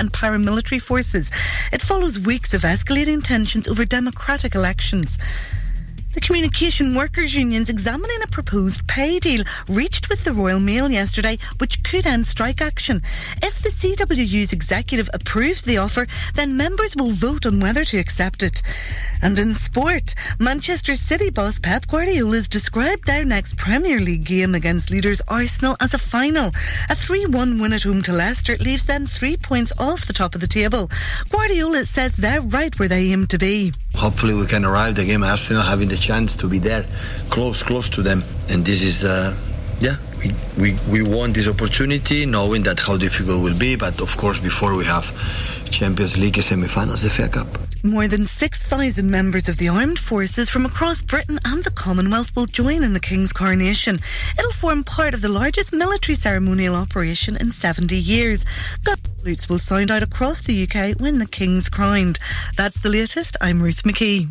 and paramilitary forces. It follows weeks of escalating tensions over democratic elections. The Communication Workers Union's examining a proposed pay deal reached with the Royal Mail yesterday, which could end strike action. If the CWU's executive approves the offer, then members will vote on whether to accept it. And in sport, Manchester City boss Pep Guardiola has described their next Premier League game against leaders Arsenal as a final. A 3-1 win at home to Leicester leaves them 3 points off the top of the table. Guardiola says they're right where they aim to be. Hopefully we can arrive the game Arsenal having the chance to be there, close to them, and this is we want this opportunity, knowing that how difficult it will be, but of course before we have Champions League semi-finals, the FA Cup. More than 6,000 members of the armed forces from across Britain and the Commonwealth will join in the King's coronation. It'll form part of the largest military ceremonial operation in 70 years. The salutes will sound out across the UK when the King's crowned. That's the latest. I'm Ruth McKee.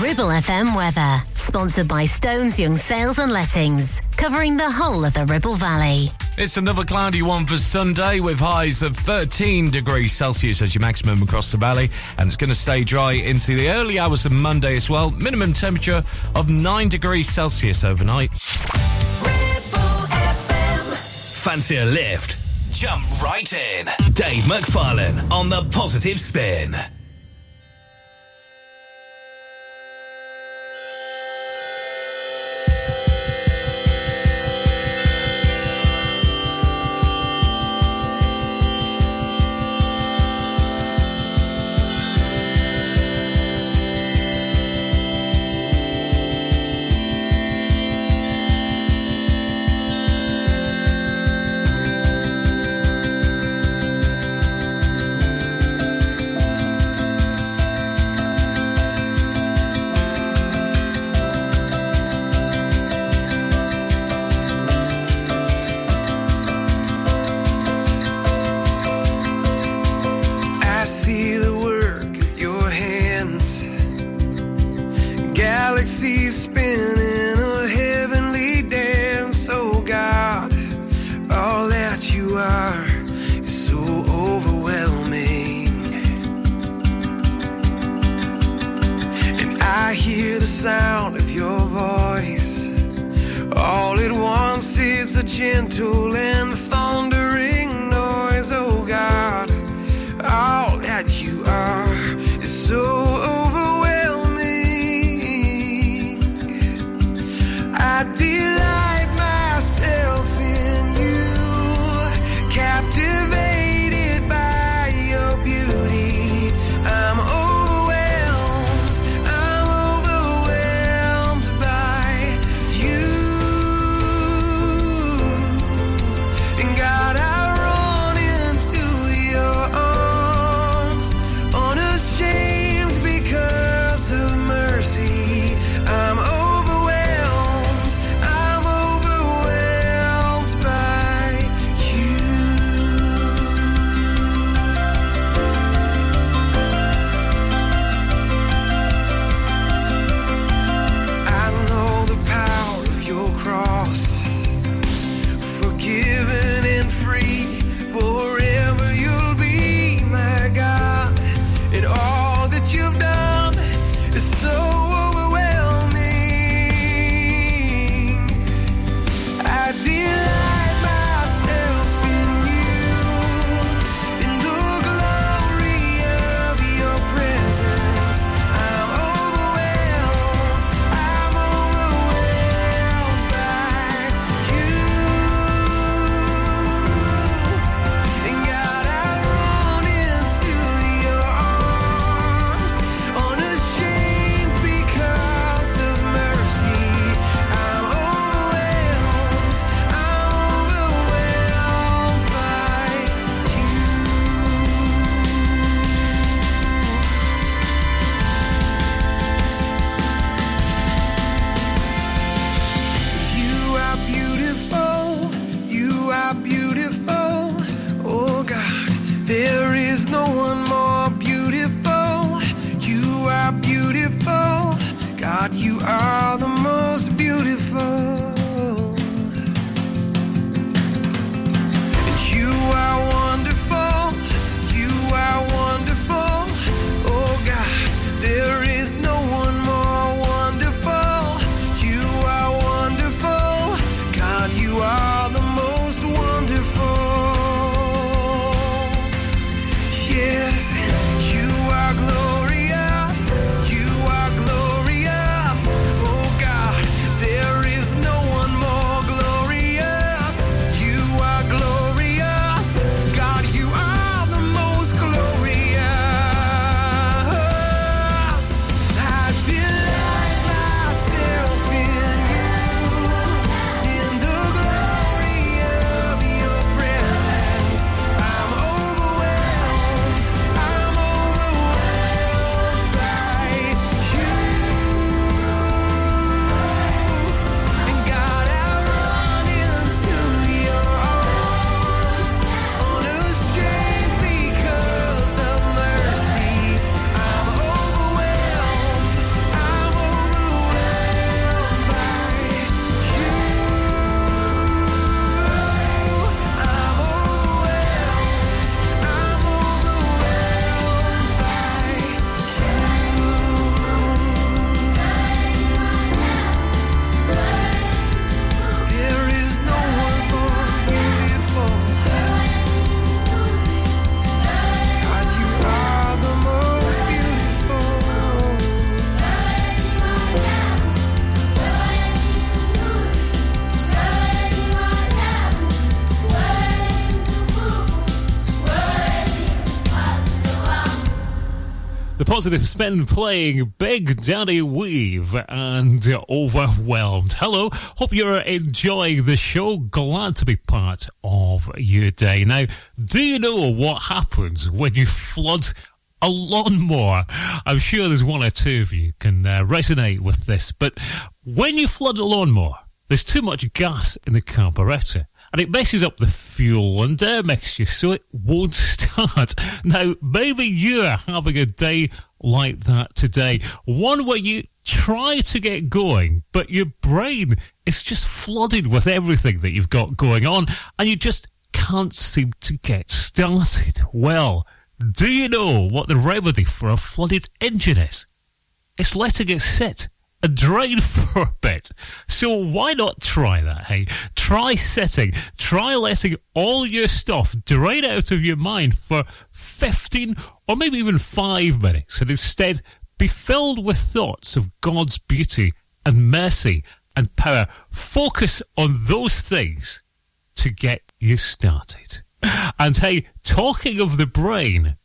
Ribble FM weather, sponsored by Stones Young Sales and Lettings, covering the whole of the Ribble Valley. It's another cloudy one for Sunday with highs of 13 degrees Celsius as your maximum across the valley, and it's going to stay dry into the early hours of Monday as well. Minimum temperature of 9 degrees Celsius overnight. Ribble FM. Fancy a lift? Jump right in. Dave McFarlane on the Positive Spin. You are one. The Positive Spin playing Big Daddy Weave and Overwhelmed. Hello, hope you're enjoying the show. Glad to be part of your day. Now, do you know what happens when you flood a lawnmower? I'm sure there's one or two of you can resonate with this, but when you flood a lawnmower, there's too much gas in the carburetor, and it messes up the fuel and air mixture, so it won't start. Now, maybe you're having a day like that today. One where you try to get going, but your brain is just flooded with everything that you've got going on, and you just can't seem to get started. Well, do you know what the remedy for a flooded engine is? It's letting it sit and drain for a bit. So why not try that, hey? Try sitting. Try letting all your stuff drain out of your mind for 15 or maybe even 5 minutes, and instead be filled with thoughts of God's beauty and mercy and power. Focus on those things to get you started. And hey, talking of the brain,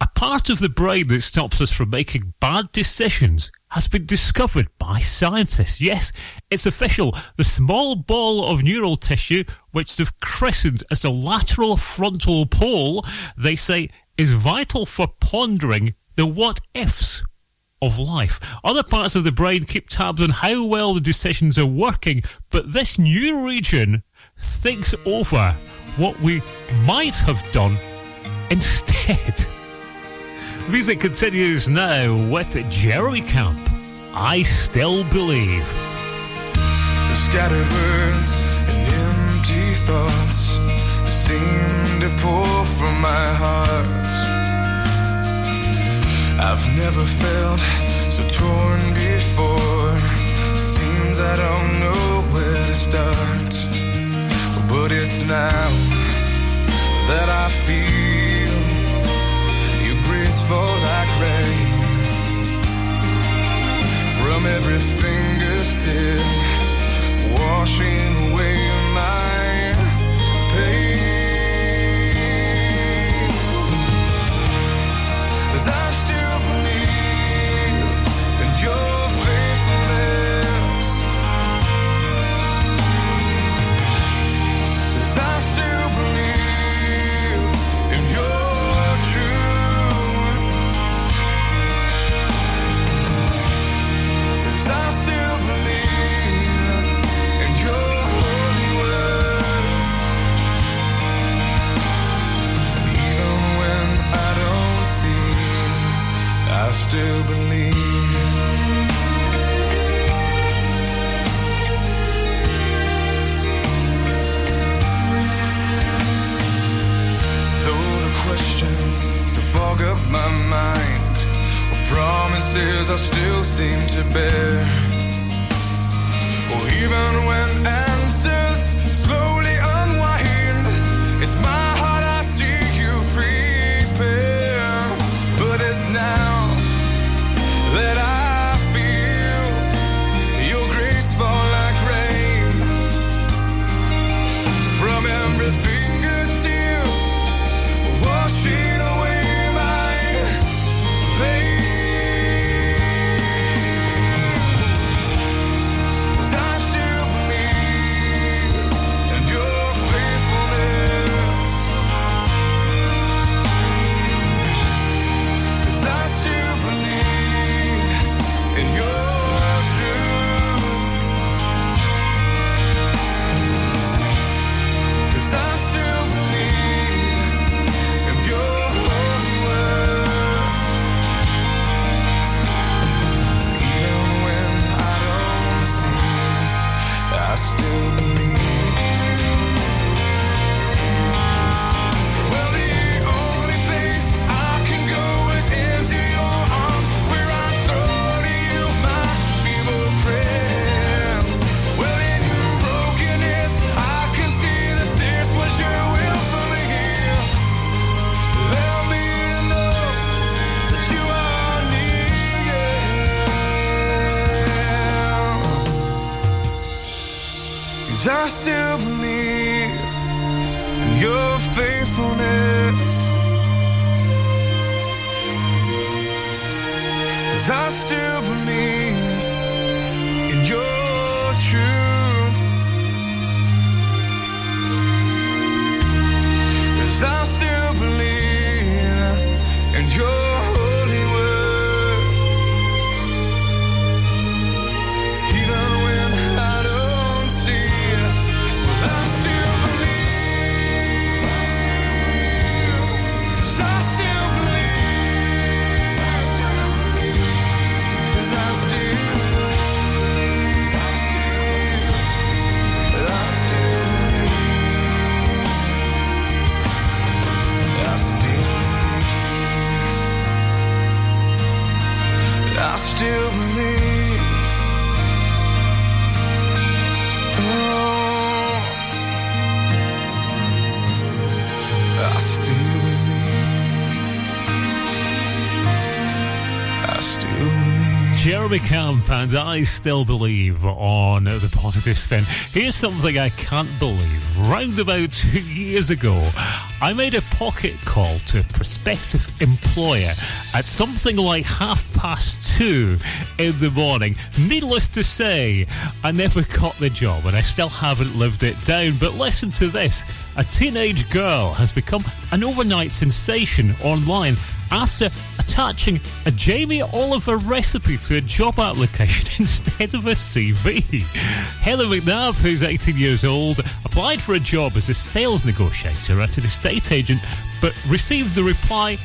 a part of the brain that stops us from making bad decisions has been discovered by scientists. Yes, it's official. The small ball of neural tissue, which they've christened as the lateral frontal pole, they say is vital for pondering the what-ifs of life. Other parts of the brain keep tabs on how well the decisions are working, but this new region thinks over what we might have done instead. Music continues now with Jeremy Camp. I Still Believe. The scattered words and empty thoughts seem to pour from my heart. I've never felt so torn before. Seems I don't know where to start. But it's now that I feel fall like rain from every fingertip, washing away my pain. 'Cause I still believe in your faithfulness. 'Cause I still believe in your I still believe in your holy word. Even when I don't see, I still believe. Though the questions still fog up my mind, promises I still seem to bear. Or even when answers slowly unwind, it's my heart I see you prepare. But it's now that I feel your grace fall like rain from every fingertip, washing away my pain. I I still believe in your truth, 'cause I still believe in your holy word, even when I don't see it. 'Cause I still believe, 'cause I still believe, 'cause I still believe, 'cause I still believe, I still believe. Oh, I still believe. I still believe. Jeremy Camp and I Still Believe on The Positive Spin. Here's something I can't believe. Round about 2 years ago, I made a pocket call to a prospective employer at something like 2:30 in the morning. Needless to say, I never got the job and I still haven't lived it down. But listen to this. A teenage girl has become an overnight sensation online after attaching a Jamie Oliver recipe to a job application instead of a CV. Helen McNabb, who's 18 years old, applied for a job as a sales negotiator at an estate agent, but received the reply,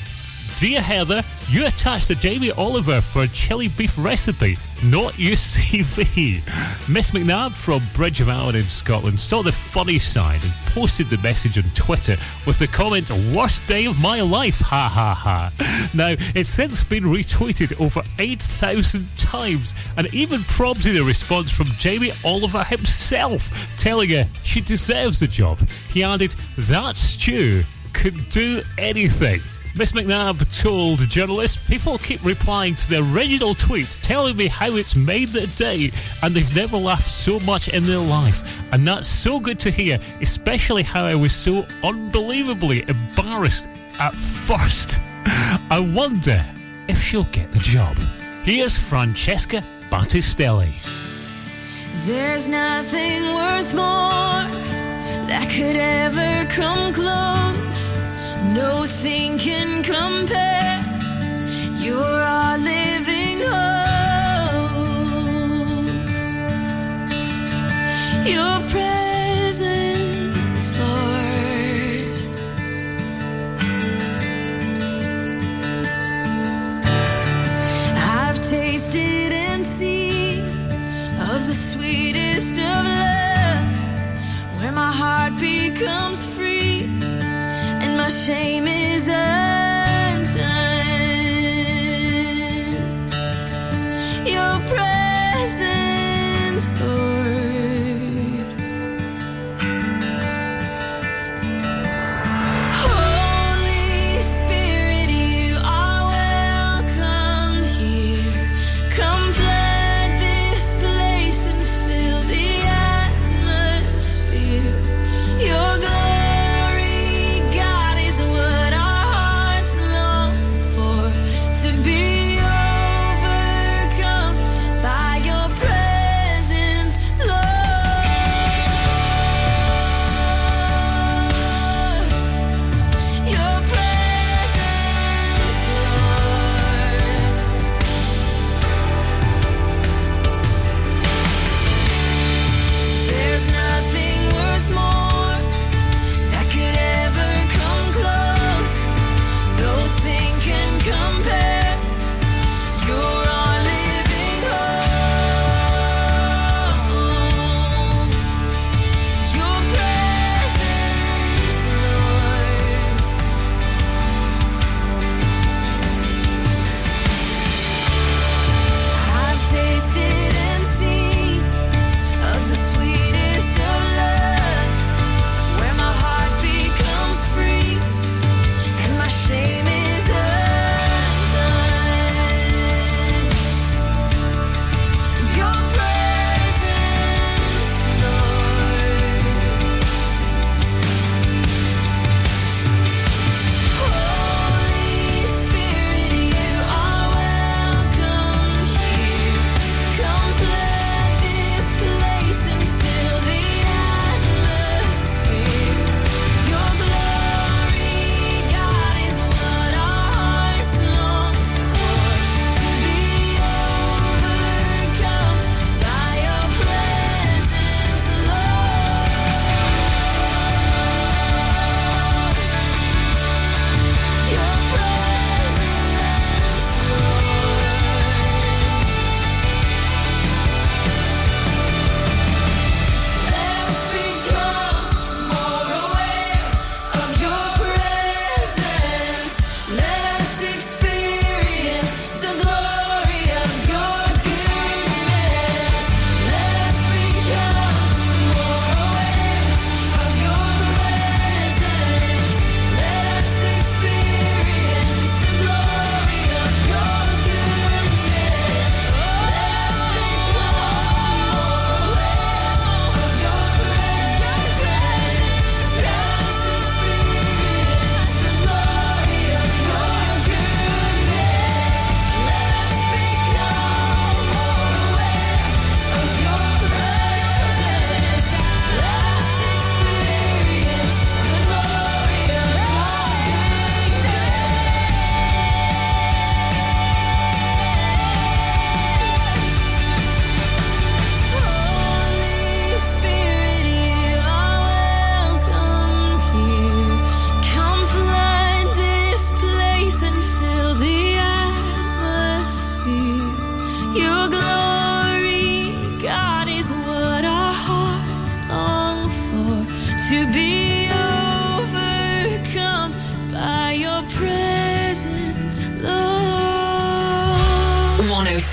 "Dear Heather, you attached a Jamie Oliver for a chili beef recipe, not your CV." Miss McNabb from Bridge of Allan in Scotland saw the funny side and posted the message on Twitter with the comment, "Worst day of my life, ha ha ha." Now, it's since been retweeted over 8,000 times and even prompted a response from Jamie Oliver himself, telling her she deserves the job. He added, "That stew could do anything." Miss McNabb told journalists, "People keep replying to the original tweets, telling me how it's made their day, and they've never laughed so much in their life. And that's so good to hear, especially how I was so unbelievably embarrassed at first. I wonder if she'll get the job." Here's Francesca Battistelli. There's nothing worth more that could ever come close. Nothing can compare. You're our living hope. Your presence, Lord. I've tasted and seen of the sweetest of loves, where my heart becomes free.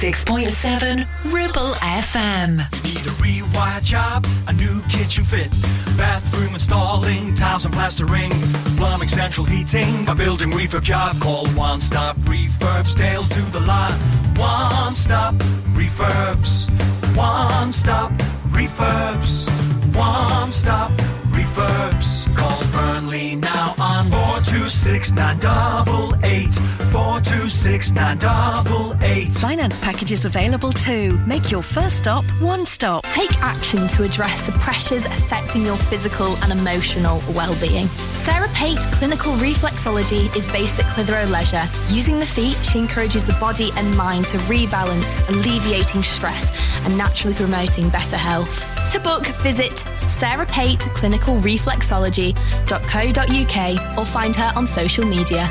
106.7 Ribble FM. You need a rewired job, a new kitchen fit, bathroom installing, tiles and plastering, plumbing, central heating, a building refurb job. Call One Stop Refurbs, Dale to the lot. One Stop Refurbs. One Stop Refurbs. One Stop Refurbs. Call Burnley now on 426-988. 426-988. Finance packages available too. Make your first stop One Stop. Take action to address the pressures affecting your physical and emotional well-being. Sarah Pate Clinical Reflexology is based at Clitheroe Leisure. Using the feet, she encourages the body and mind to rebalance, alleviating stress and naturally promoting better health. To book, visit sarahpateclinicalreflexology.co.uk or find her on social media.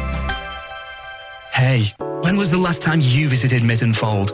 Hey, when was the last time you visited Mittenfold?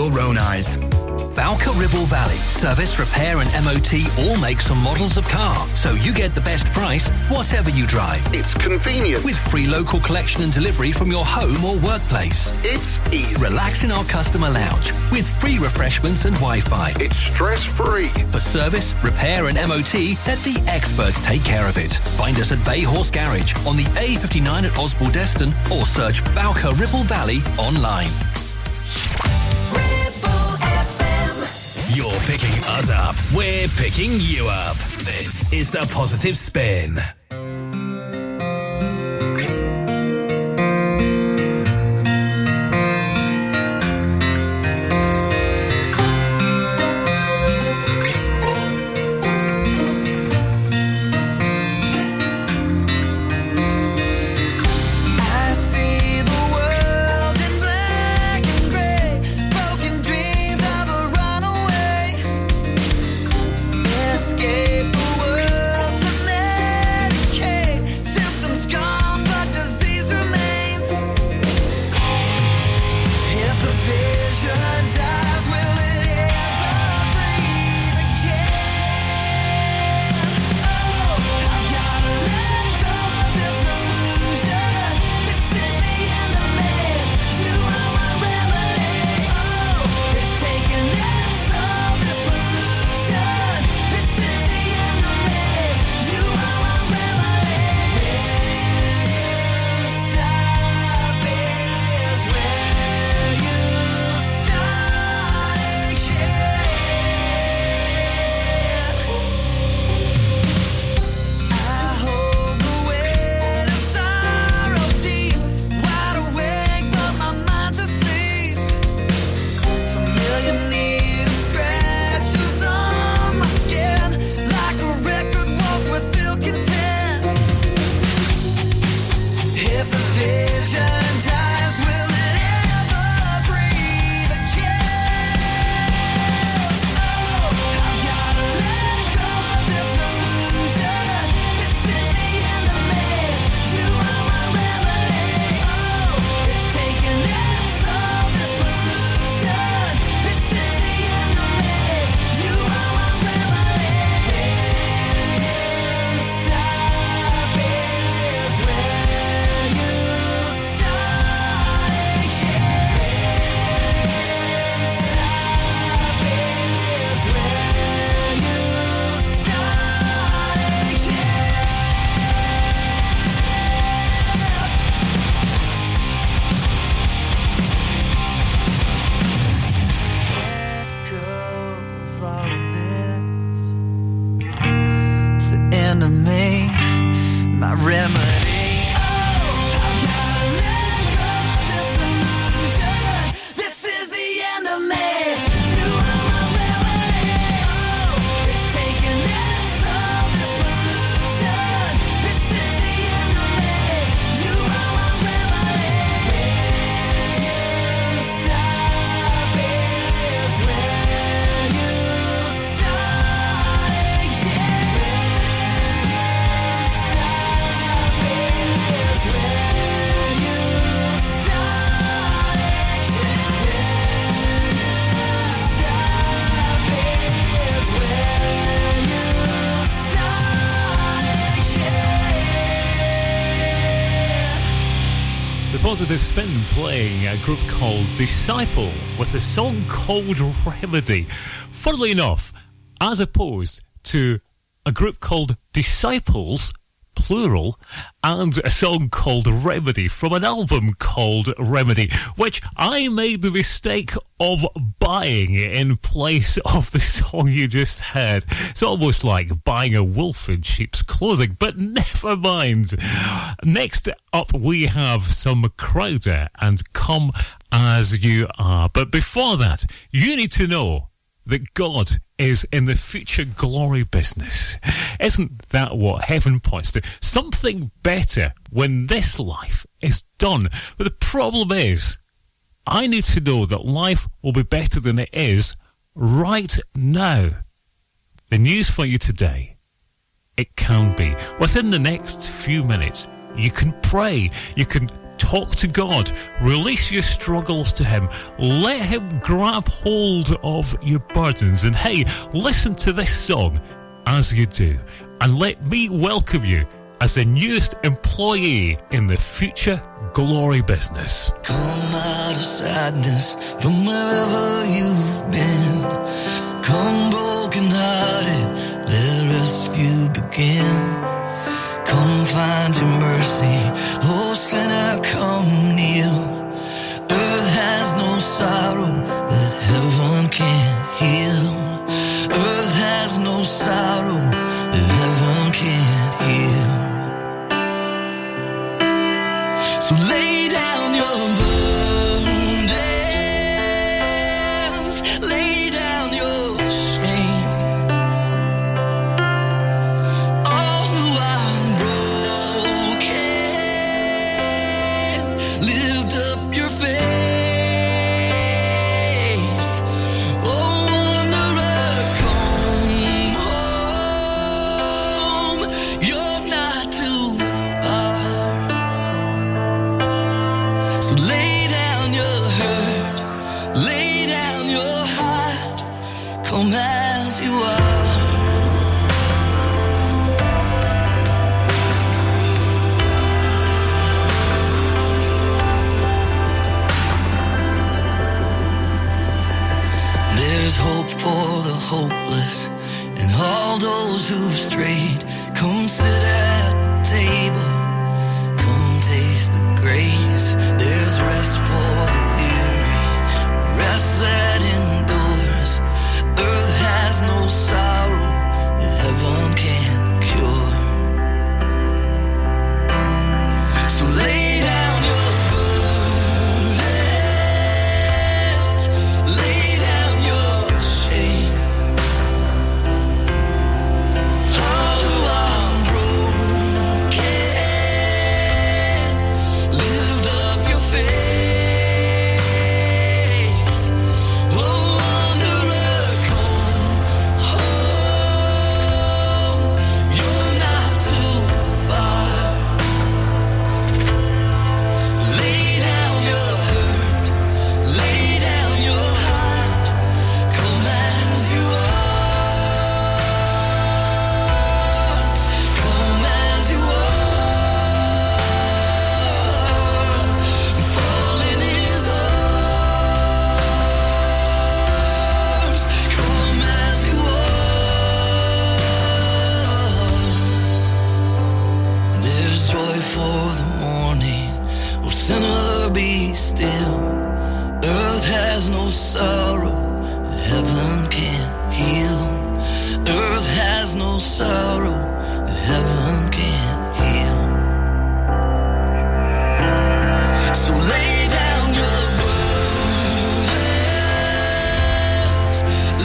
own eyes. Bowker Ribble Valley. Service, repair and MOT all makes and models of car, so you get the best price whatever you drive. It's convenient with free local collection and delivery from your home or workplace. It's easy. Relax in our customer lounge with free refreshments and Wi-Fi. It's stress-free. For service, repair and MOT, let the experts take care of it. Find us at Bay Horse Garage on the A59 at Osbaldeston or search Bowker Ribble Valley online. You're picking us up. We're picking you up. This is The Positive Spin. The Positive Spin playing a group called Disciple with a song called Remedy. Funnily enough, as opposed to a group called Disciples, plural, and a song called Remedy from an album called Remedy, which I made the mistake of buying in place of the song you just heard. It's almost like buying a wolf in sheep's clothing, but never mind. Next up we have some Crowder and Come As You Are. But before that, you need to know that God is in the future glory business. Isn't that what heaven points to? Something better when this life is done. But the problem is, I need to know that life will be better than it is right now. The news for you today, it can be. Within the next few minutes, you can pray, you can talk to God, release your struggles to Him, let Him grab hold of your burdens, and hey, listen to this song as you do, and let me welcome you as the newest employee in the future glory business. Come out of sadness from wherever you've been, come broken hearted, let rescue begin. Come find your mercy, oh sinner, come kneel. Earth has no sorrow that heaven can't heal. Earth has no sorrow that heaven can't heal. So lay down your burdens, lay down your shame. Hopeless and all those who've strayed, come sit at the table, come taste the grace. There's rest for the weary, rest that endures. Earth has no sorrow that heaven can't cure. So lay down your burdens,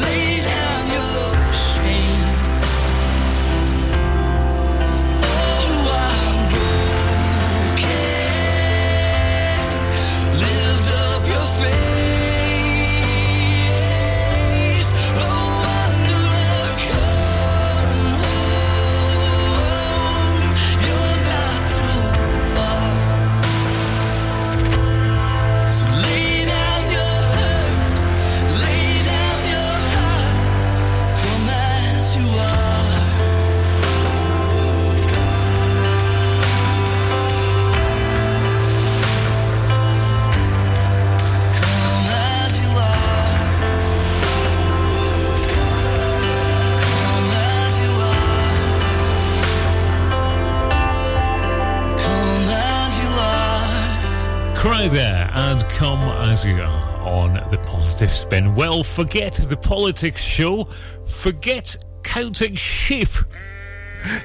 lay down your shame. Crowder and Come As You Are on The Positive Spin. Well, forget the politics show, forget counting sheep.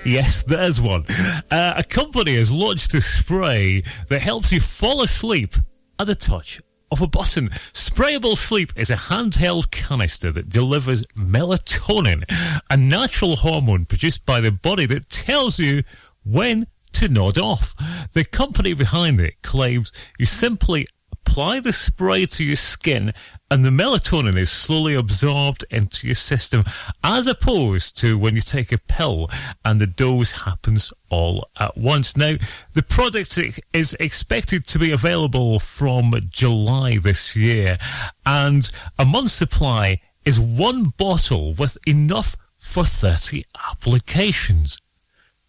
Yes, there's one. A company has launched a spray that helps you fall asleep at the touch of a button. Sprayable Sleep is a handheld canister that delivers melatonin, a natural hormone produced by the body that tells you when to nod off. The company behind it claims you simply apply the spray to your skin and the melatonin is slowly absorbed into your system, as opposed to when you take a pill and the dose happens all at once. Now, the product is expected to be available from July this year, and a month's supply is one bottle with enough for 30 applications.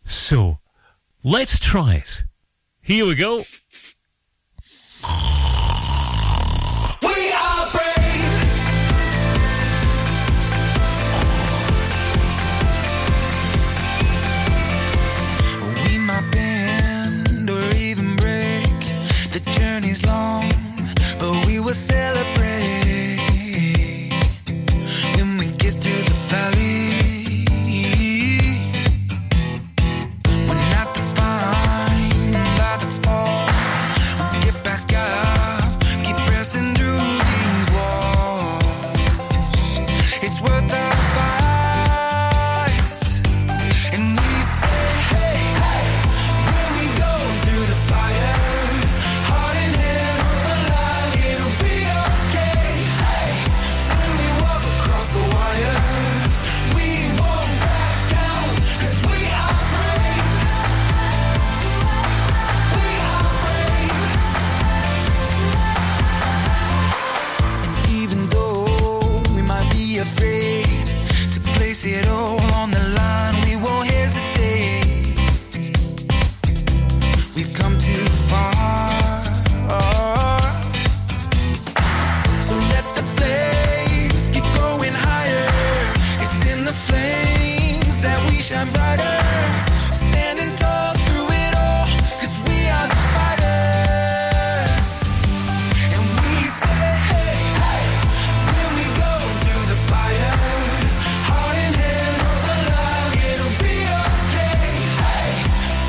So, let's try it. Here we go. We are brave. We might bend or even break. The journey's long, but we will celebrate when we get through the valley. Afraid to place it all on the line, we won't hesitate. We've come too far, so let the blaze keep going higher. It's in the flames that we shine brighter. Standing tall through it all, 'cause we are the fighters. And we say, hey, hey, when we go through the fire, heart in hand, hope alive, it'll be okay. Hey,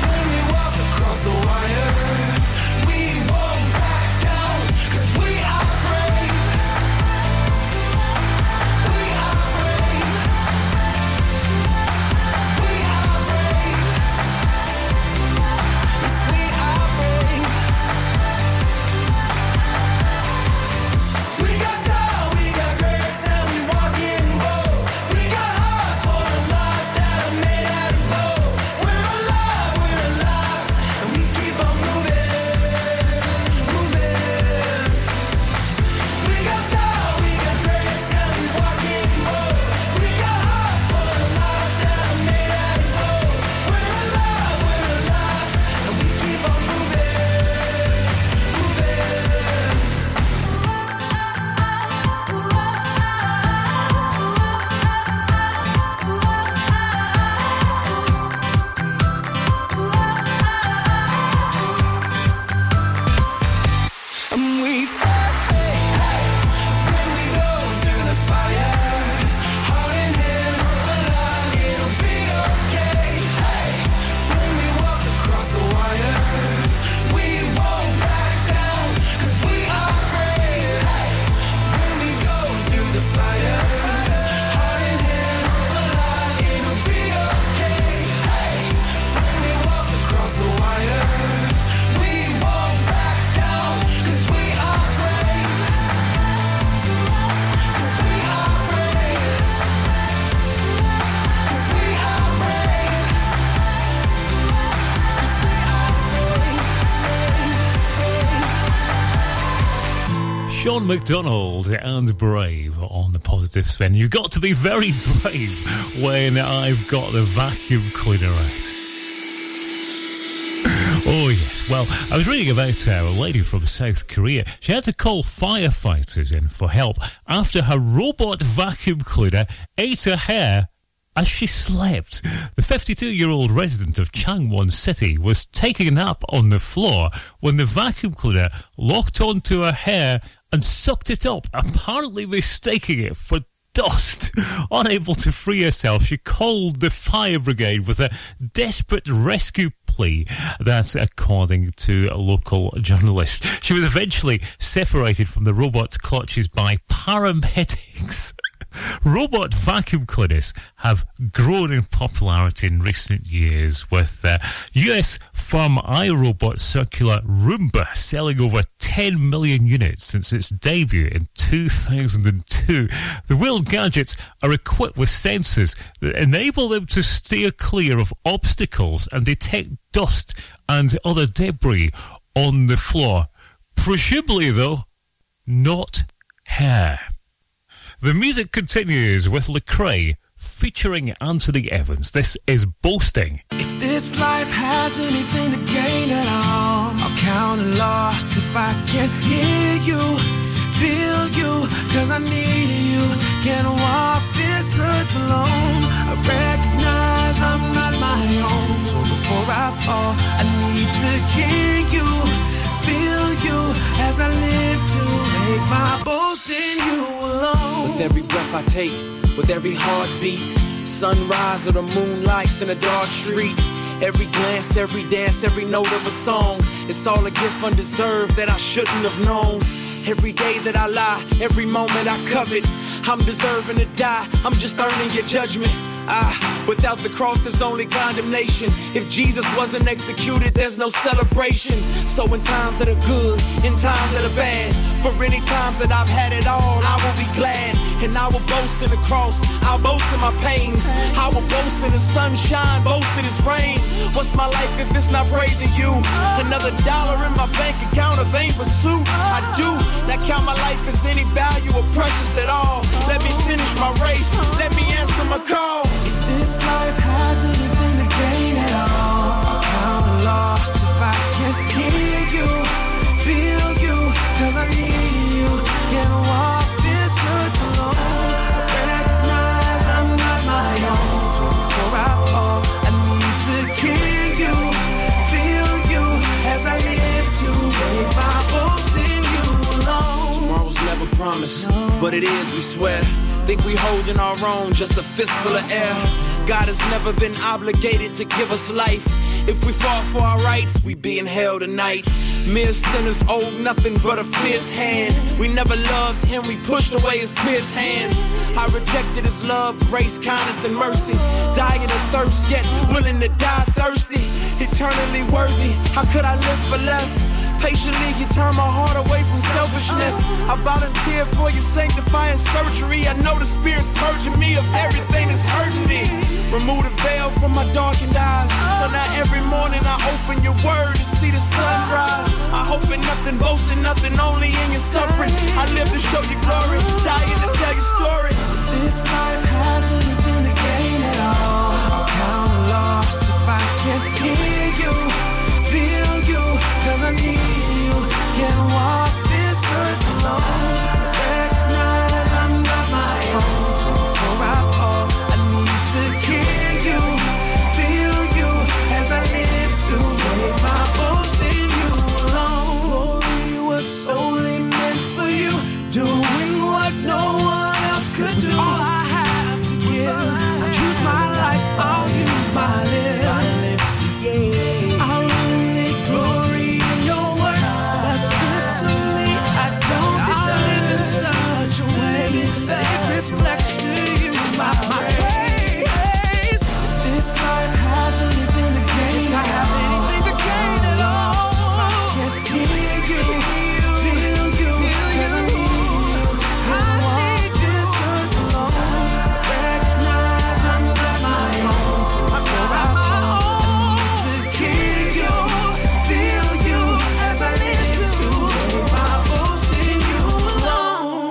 when we walk across the wire, we won't back down, 'cause we are brave. We are brave. We are brave. Yes, we are brave. We got style, we got grace, and we walk in bold. We got hearts for a life that are made out of gold. We're alive, and we keep on moving, moving. We got style, we got grace, and we walk in bold. We got hearts for a life that are made out of gold. We're alive, and we keep on moving, moving. And we say, hey, hey, when we go through the fire, heart in hand, hope alive, it'll be okay. Hey, when we walk across the wire, we won't back down, 'cause we are brave. Hey, when we go through the fire, heart in hand, hope alive, it'll be okay. Hey, when we walk across the wire, we won't back down, 'cause we are brave. 'Cause we are brave. 'Cause we are brave. 'Cause we are brave. Sean McDonald and Brave on The Positive Spin. You've got to be very brave when I've got the vacuum cleaner out. Oh, yes. Well, I was reading about a lady from South Korea. She had to call firefighters in for help after her robot vacuum cleaner ate her hair As she slept, the 52-year-old resident of Changwon City was taking a nap on the floor when the vacuum cleaner locked onto her hair and sucked it up, apparently mistaking it for dust. Unable to free herself, she called the fire brigade with a desperate rescue plea. That's according to a local journalist. She was eventually separated from the robot's clutches by paramedics. Robot vacuum cleaners have grown in popularity in recent years, with US firm iRobot circular Roomba selling over 10 million units since its debut in 2002. The wheeled gadgets are equipped with sensors that enable them to steer clear of obstacles and detect dust and other debris on the floor. Presumably, though, not hair. The music continues with Lecrae featuring Anthony Evans. This is Boasting. If this life has anything to gain at all, I'll count it lost if I can hear you, feel you, cause I need you. Can't walk this earth alone. I recognize I'm not my own. So before I fall, I need to hear you, feel you, as I live to make my boast in you alone. With every breath I take, with every heartbeat, sunrise or the moonlights in a dark street, every glance, every dance, every note of a song, it's all a gift undeserved that I shouldn't have known. Every day that I lie, every moment I covet, I'm deserving to die, I'm just earning your judgment. Without the cross there's only condemnation. If Jesus wasn't executed there's no celebration. So in times that are good, in times that are bad, for any times that I've had it all, I will be glad. And I will boast in the cross, I'll boast in my pains, I will boast in the sunshine, boast in his rain. What's my life if it's not praising you? Another dollar in my bank account of vain pursuit. I do not count my life as any value or precious at all. Let me finish my race, let me answer my call. If this life has anything to gain at all, I'm kind of lost if I can hear you, feel you, cause I need you, can't walk this earth alone. I recognize I'm not my own, so before I fall, I need to hear you, feel you, as I live to make my boast in you alone. Tomorrow's never promised, but it is, we swear. Think we holding our own, just a fistful of air. God has never been obligated to give us life. If we fought for our rights, we'd be in hell tonight. Mere sinners owed nothing but a fierce hand. We never loved him, we pushed away his pierced hands. I rejected his love, grace, kindness, and mercy. Dying of thirst, yet willing to die thirsty. Eternally worthy, how could I live for less? Patiently, you turn my heart away from selfishness. I volunteer for your sanctifying surgery. I know the Spirit's purging me of everything that's hurting me. Remove the veil from my darkened eyes, so now every morning I open your word to see the sunrise. I hope in nothing, boasting nothing, only in your suffering. I live to show you glory, dying to tell your story. This life hasn't been the gain at all. I'm kind of lost if I can't hear you, feel you, cause I need you, can't walk this earth alone. I recognize I'm not my own, so before I fall, I need to hear you, feel you, as I live to make my boast in you alone. Glory was solely meant for you, doing what no one else could do. All I have to give, I choose my life, I'll use my lips, yeah. Reflects to you my praise. This life hasn't been the gain. I have anything to gain at all. I can't hear you, feel you, cause I need you. Can't walk this earth alone. Recognize I'm not my own, so before I fall, I need to hear you, feel you, as I live to make my boast in you alone.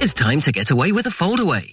It's time to get away with a foldaway.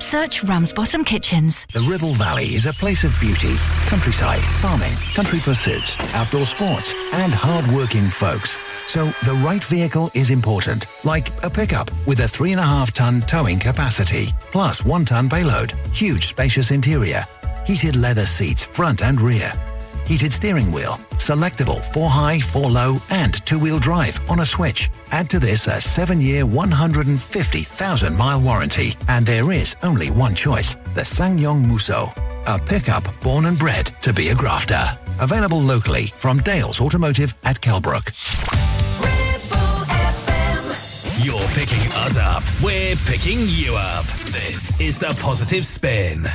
Search Ramsbottom Kitchens. The Ribble Valley is a place of beauty, countryside, farming, country pursuits, outdoor sports, and hard-working folks. So the right vehicle is important, like a pickup with a 3.5-ton towing capacity, plus 1-ton payload, huge spacious interior, heated leather seats front and rear, heated steering wheel, selectable 4-high, 4-low, and 2-wheel drive on a switch. Add to this a 7-year, 150,000-mile warranty, and there is only one choice, the SsangYong Muso, a pickup born and bred to be a grafter. Available locally from Dales Automotive at Kelbrook. Ribble FM. You're picking us up. We're picking you up. This is The Positive Spin.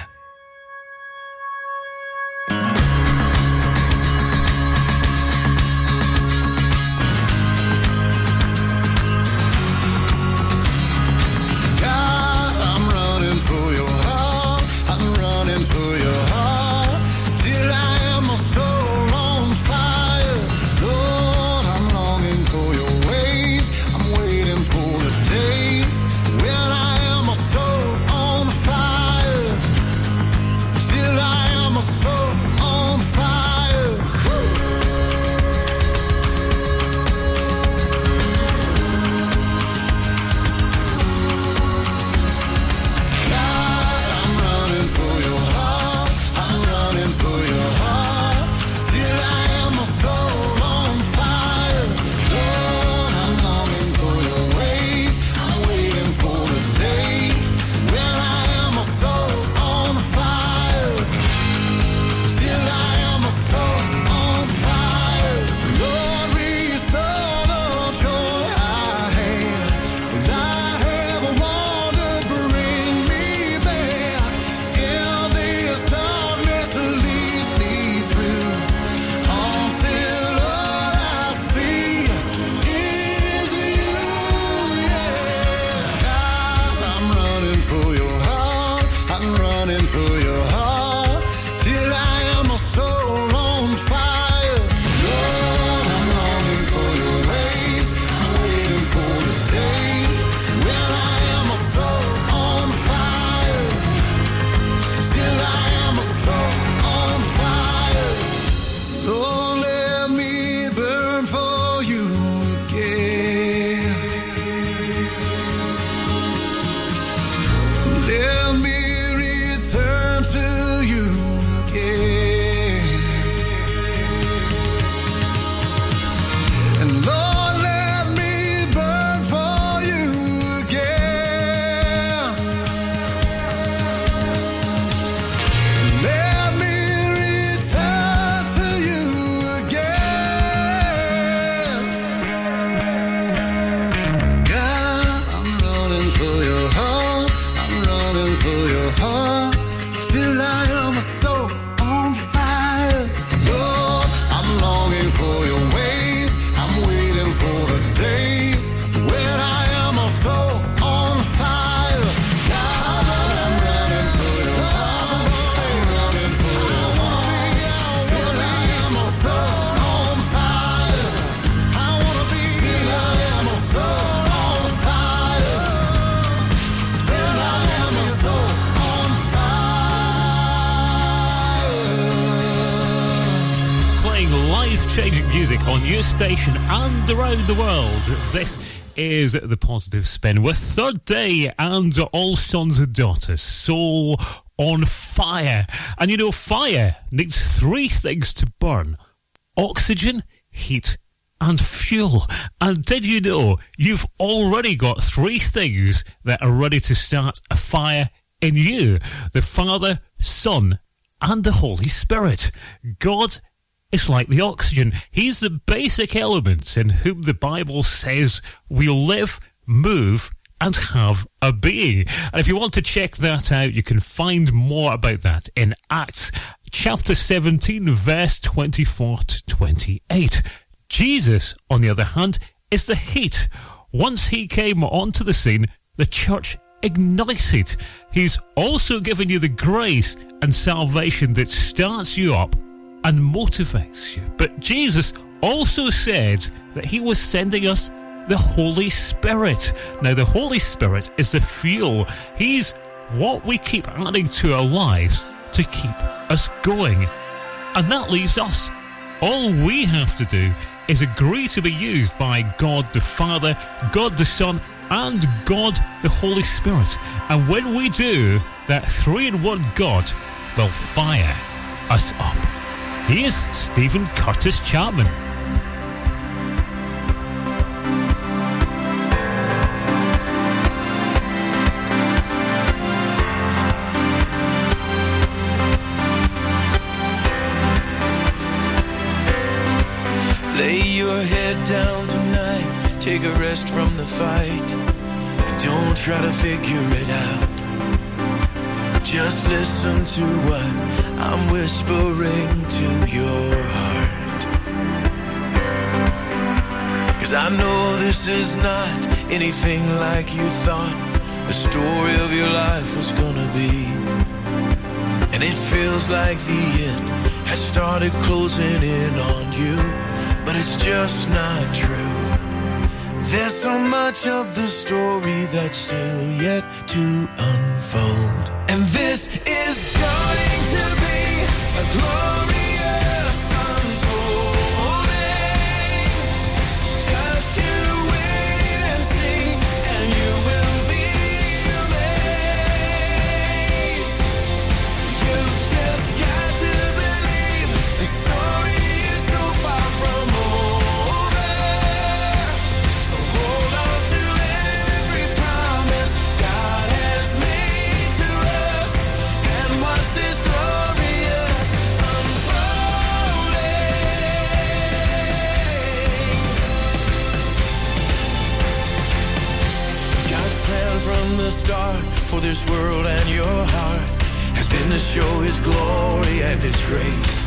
music on your station and around the world. This is The Positive Spin with Third Day and All Sons and Daughters, Soul on Fire. And you know, fire needs three things to burn: oxygen, heat and fuel. And did you know you've already got three things that are ready to start a fire in you? The Father, Son and the Holy Spirit. God is like the oxygen. He's the basic element in whom the Bible says we live, move and have a being. And if you want to check that out, you can find more about that in Acts chapter 17, verse 24 to 28. Jesus, on the other hand, is the heat. Once he came onto the scene, the church ignited. He's also given you the grace and salvation that starts you up and motivates you. But Jesus also said that he was sending us the Holy Spirit. Now, the Holy Spirit is the fuel. He's what we keep adding to our lives to keep us going. And that leaves us. All we have to do is agree to be used by God the Father, God the Son, and God the Holy Spirit. And when we do, that three-in-one God will fire us up. Here's Stephen Curtis Chapman. Down tonight, take a rest from the fight, and don't try to figure it out. Just listen to what I'm whispering to your heart, 'cause I know this is not anything like you thought the story of your life was gonna be, and it feels like the end has started closing in on you. But it's just not true. There's so much of the story that's still yet to unfold. And this is going to be a glorious unfolding. Just you wait and see, and you will be amazed. You've just got to believe the story is so far from. From the start for this world and your heart has been to show his glory and his grace,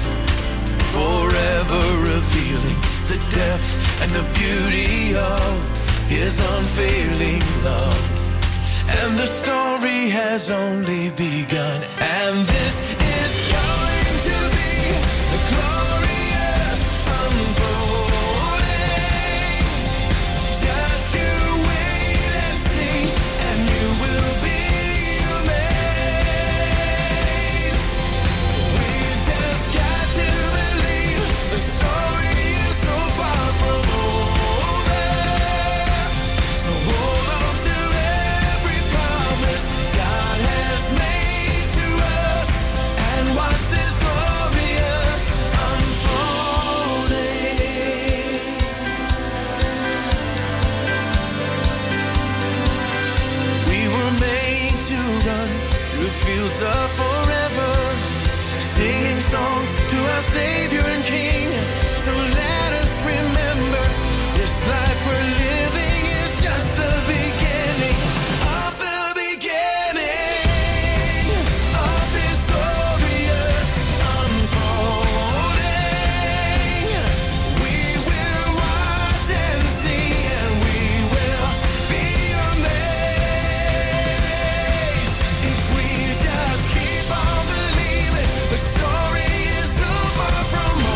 forever revealing the depth and the beauty of his unfailing love. And the story has only begun, and this is going to be the glorious unfold. Fields of forever, singing songs to our Savior and King. So let us remember this life we're living is just the beginning of the beginning of this glorious unfolding. We will watch and see, and we will be amazed if we. Keep on believing, the story is so far from us.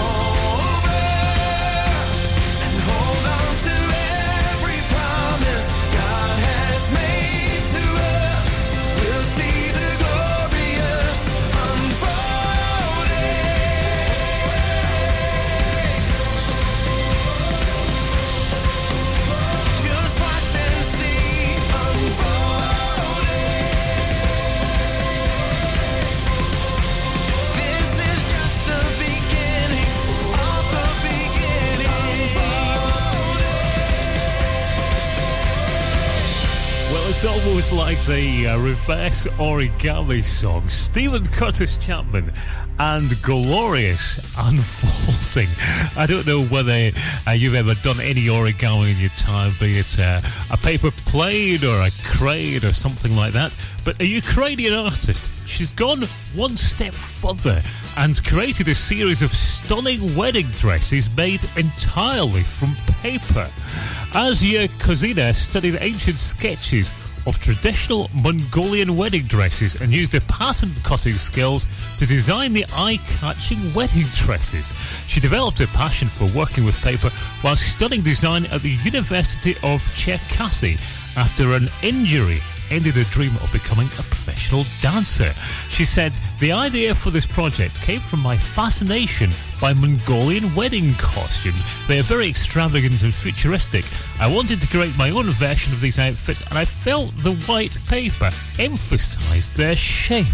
It's almost like the reverse origami song. Stephen Curtis Chapman and Glorious Unfolding. I don't know whether you've ever done any origami in your time, be it a paper plane or a crane or something like that, but a Ukrainian artist, she's gone one step further and created a series of stunning wedding dresses made entirely from paper. Azia Kozina studied ancient sketches of traditional Mongolian wedding dresses and used her pattern-cutting skills to design the eye-catching wedding dresses. She developed a passion for working with paper while studying design at the University of Cherkasy after an injury ended her dream of becoming a professional dancer. She said, "The idea for this project came from my fascination by Mongolian wedding costumes. They are very extravagant and futuristic. I wanted to create my own version of these outfits, and I felt the white paper emphasised their shape."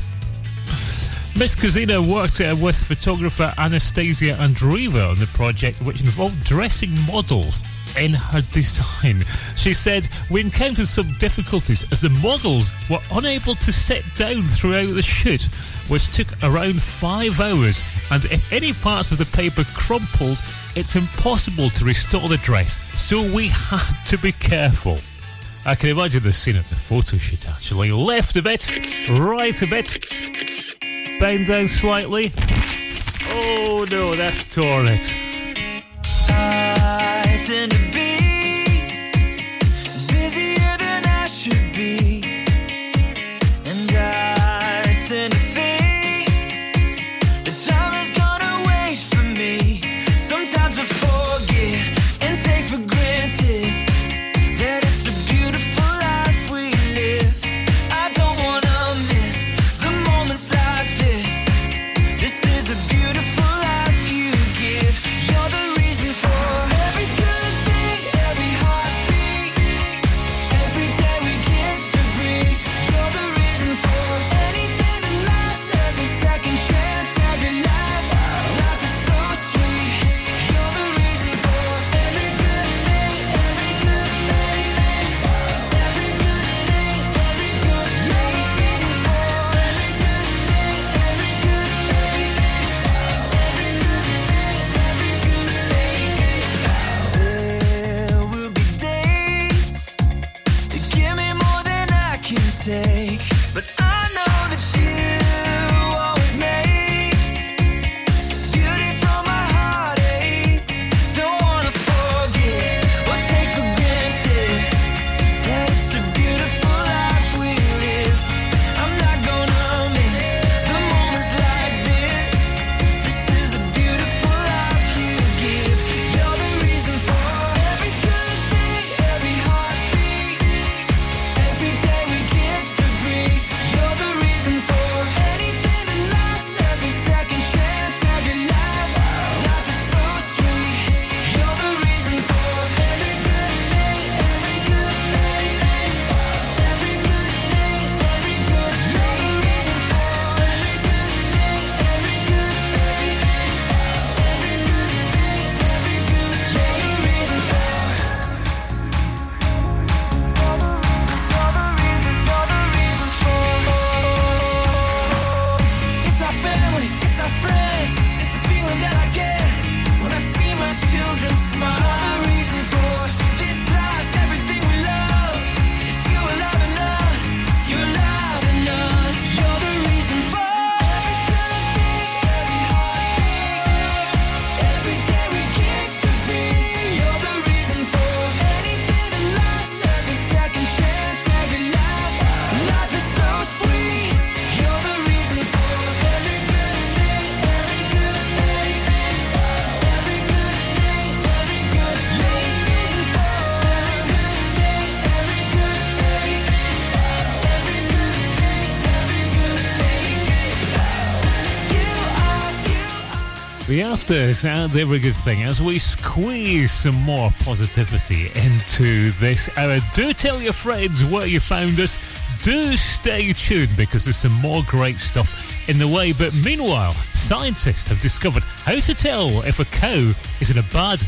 Miss Kozina worked with photographer Anastasia Andreeva on the project, which involved dressing models in her design. She said, "We encountered some difficulties as the models were unable to sit down throughout the shoot, which took around 5 hours, and if any parts of the paper crumpled, it's impossible to restore the dress, so we had to be careful." I can imagine the scene at the photo shoot, actually. Left a bit, right a bit, bend down slightly. Oh no, that's torn it. To be busier than I should be, and I tend to think the time is gonna wait for me. Sometimes I forget and take for granted that it's a beautiful life we live. I don't wanna miss the moments like this. This is a beautiful life you give. You're the reason for the afters and every good thing as we squeeze some more positivity into this hour. Do tell your friends where you found us. Do stay tuned because there's some more great stuff in the way. But meanwhile, scientists have discovered how to tell if a cow is in a bad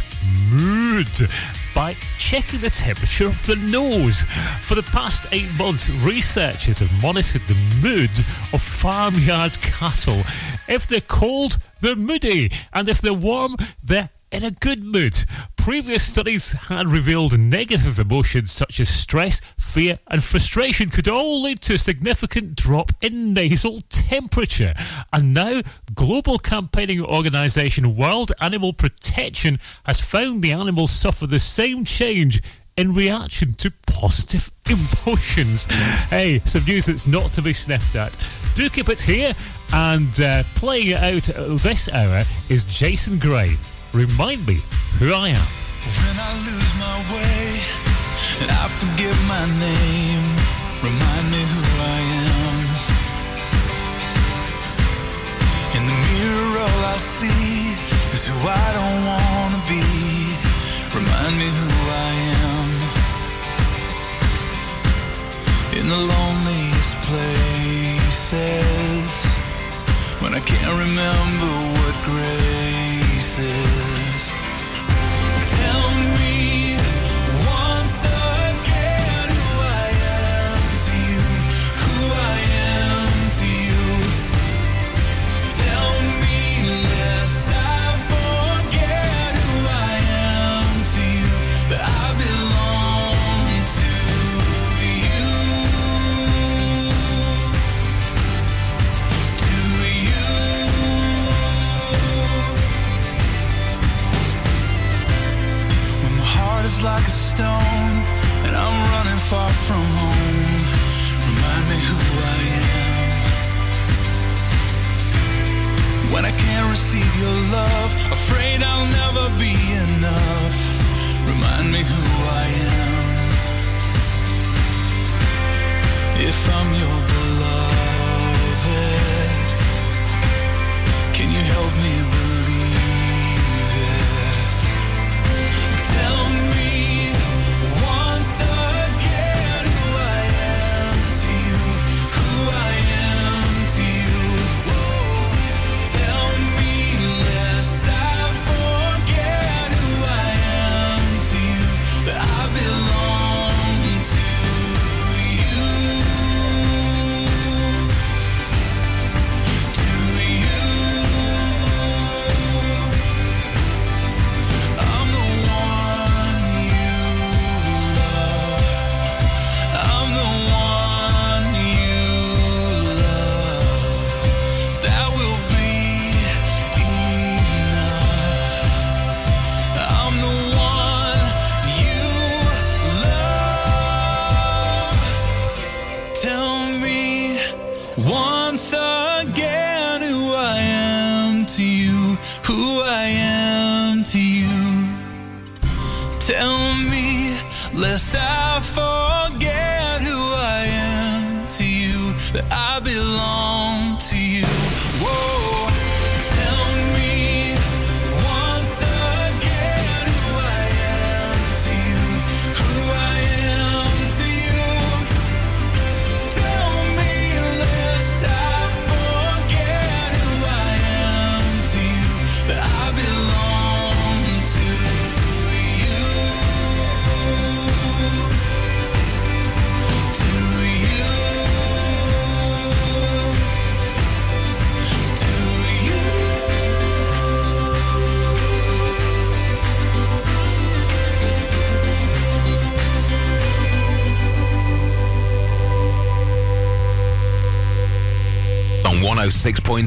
mood. by checking the temperature of the nose. For the past 8 months, researchers have monitored the moods of farmyard cattle. If they're cold, they're moody, and if they're warm, they're in a good mood. Previous studies had revealed negative emotions such as stress, fear and frustration could all lead to a significant drop in nasal temperature. And now, global campaigning organisation World Animal Protection has found the animals suffer the same change in reaction to positive emotions. Hey, some news that's not to be sniffed at. Do keep it here, and playing it out this hour is Jason Gray. Remind me who I am. When I lose my way and I forget my name, remind me who I am. In the mirror all I see is who I don't want to be. Remind me who I am. In the loneliest places when I can't remember what graces. Tell me once again who I am to you, who I am to you. Tell me lest I forget who I am to you, that I belong to you, to you. It's like a stone and I'm running far from home. Remind me who I am. When I can't receive your love, afraid I'll never be enough. Remind me who I am. If I'm your beloved, can you help me believe it? Tell me once again who I am to you, who I am to you. Whoa. Tell me lest I forget who I am to you, that I belong to you, to you. I'm the one. Tell me, lest I forget who I am to you, that I belong to you. Whoa. On 106.7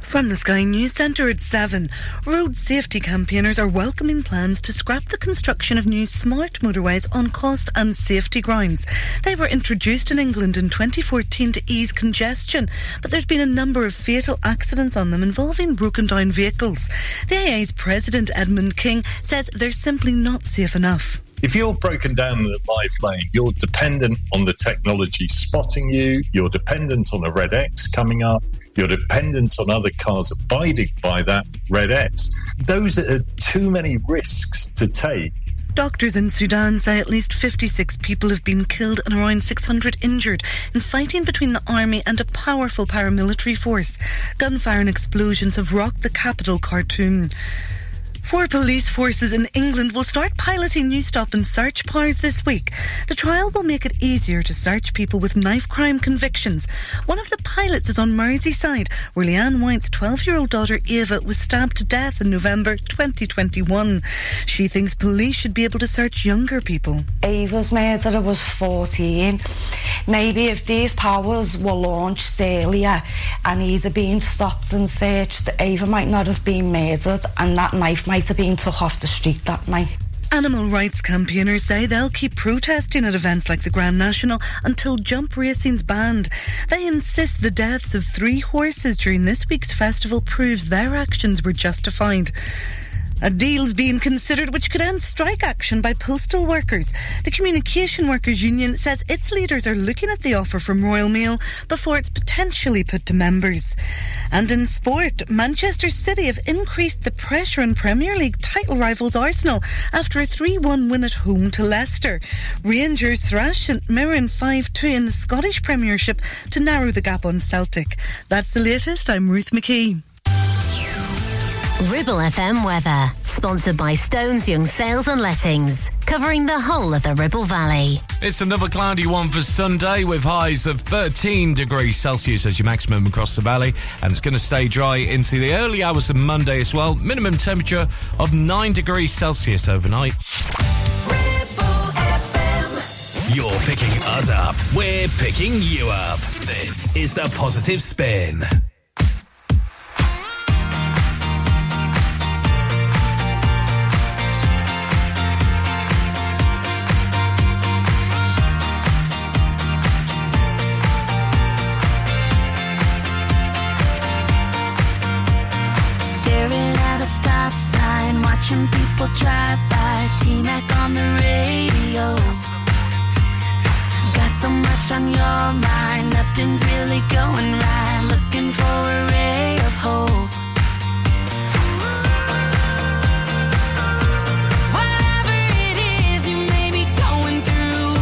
From the Sky News Centre at 7, road safety campaigners are welcoming plans to scrap the construction of new smart motorways on cost and safety grounds. They were introduced in England in 2014 to ease congestion, but there's been a number of fatal accidents on them involving broken down vehicles. The AA's president, Edmund King, says they're simply not safe enough. If you're broken down in a live lane, you're dependent on the technology spotting you, you're dependent on a red X coming up, you're dependent on other cars abiding by that red X. Those are too many risks to take. Doctors in Sudan say at least 56 people have been killed and around 600 injured in fighting between the army and a powerful paramilitary force. Gunfire and explosions have rocked the capital, Khartoum. 4 police forces in England will start piloting new stop and search powers this week. The trial will make it easier to search people with knife crime convictions. One of the pilots is on Merseyside, where Leanne White's 12-year-old daughter Eva was stabbed to death in November 2021. She thinks police should be able to search younger people. Eva's murderer was 14. Maybe if these powers were launched earlier and either being stopped and searched, Eva might not have been murdered and that knife might have been took off the street that night. Animal rights campaigners say they'll keep protesting at events like the Grand National until jump racing's banned. They insist the deaths of 3 horses during this week's festival proves their actions were justified. A deal's being considered which could end strike action by postal workers. The Communication Workers Union says its leaders are looking at the offer from Royal Mail before it's potentially put to members. And in sport, Manchester City have increased the pressure on Premier League title rivals Arsenal after a 3-1 win at home to Leicester. Rangers thrashed St Mirren 5-2 in the Scottish Premiership to narrow the gap on Celtic. That's the latest. I'm Ruth McKee. Ribble FM weather, sponsored by Stones Young Sales and Lettings, covering the whole of the Ribble Valley. It's another cloudy one for Sunday with highs of 13 degrees Celsius as your maximum across the valley, and it's going to stay dry into the early hours of Monday as well. Minimum temperature of 9 degrees Celsius overnight. Ribble FM. You're picking us up. We're picking you up. This is The Positive Spin. People drive by, T-Mac on the radio. Got so much on your mind, nothing's really going right. Looking for a ray of hope. Whatever it is you may be going through,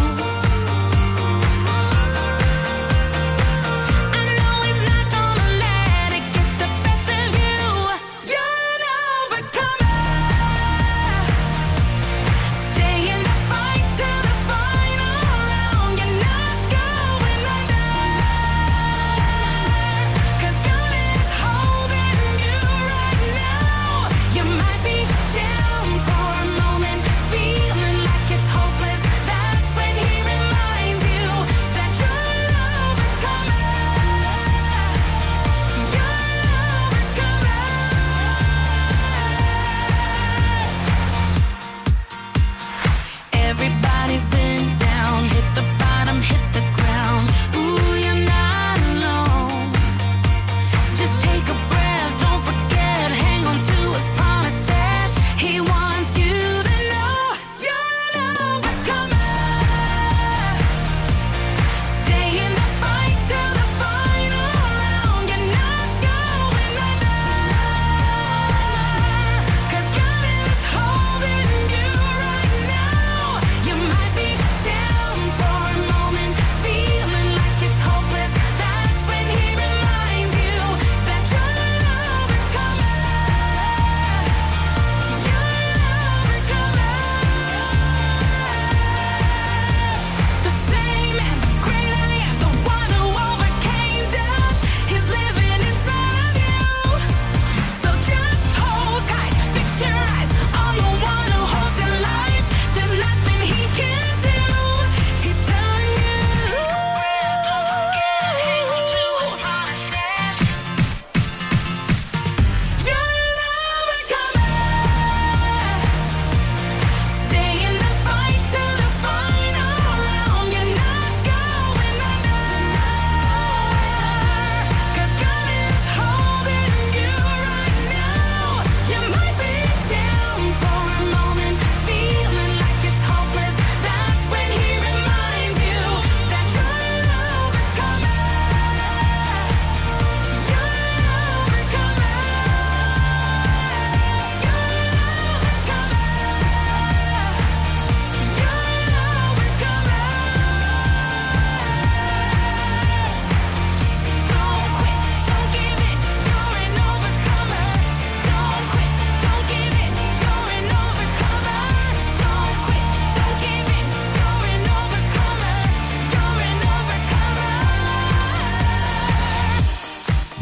I know it's not gonna let it get the best of you. You're an overcomer.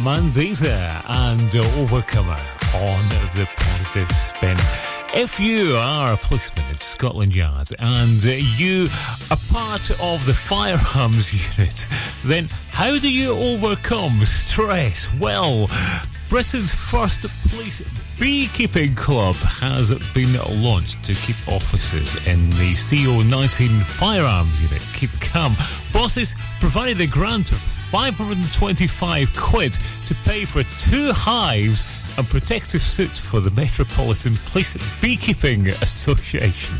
Mandita and Overcomer on the Positive Spin. If you are a policeman in Scotland Yard and you are part of the firearms unit, then how do you overcome stress? Well, Britain's first police beekeeping club has been launched to keep officers in the CO19 firearms unit keep calm. Bosses provided a grant of £525 to pay for 2 hives and protective suits for the Metropolitan Police Beekeeping Association.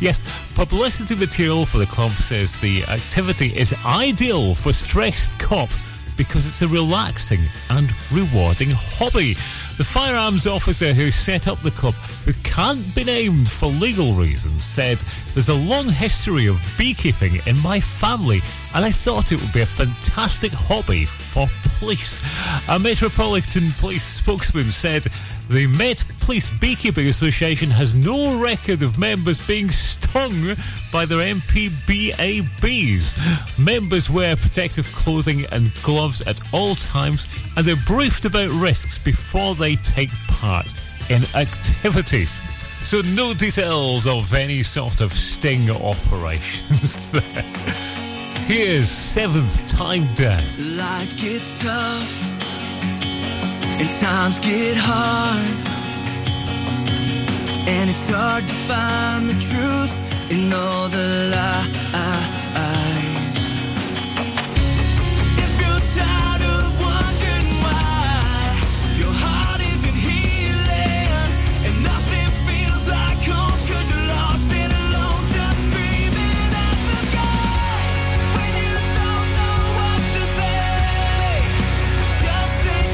Yes, publicity material for the club says the activity is ideal for stressed cops because it's a relaxing and rewarding hobby. The firearms officer who set up the club, who can't be named for legal reasons, said, "There's a long history of beekeeping in my family and I thought it would be a fantastic hobby for police." A Metropolitan Police spokesman said, "The Met Police Beekeeping Association has no record of members being stung by their MPBA bees. Members wear protective clothing and gloves at all times and they're briefed about risks before they take part in activities." So no details of any sort of sting operations there. Here's Seventh Time Down. Life gets tough and times get hard, and it's hard to find the truth in all the lies. If you're tired of wondering why your heart isn't healing and nothing feels like home, 'cause you're lost and alone, just screaming at the sky when you don't know what to say, just say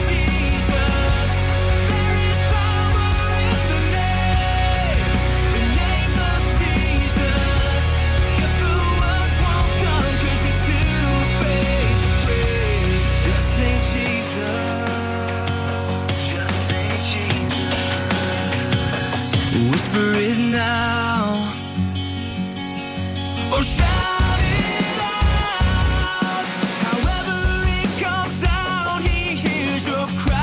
whisper it now, or shout it out. However it comes out, he hears your cry.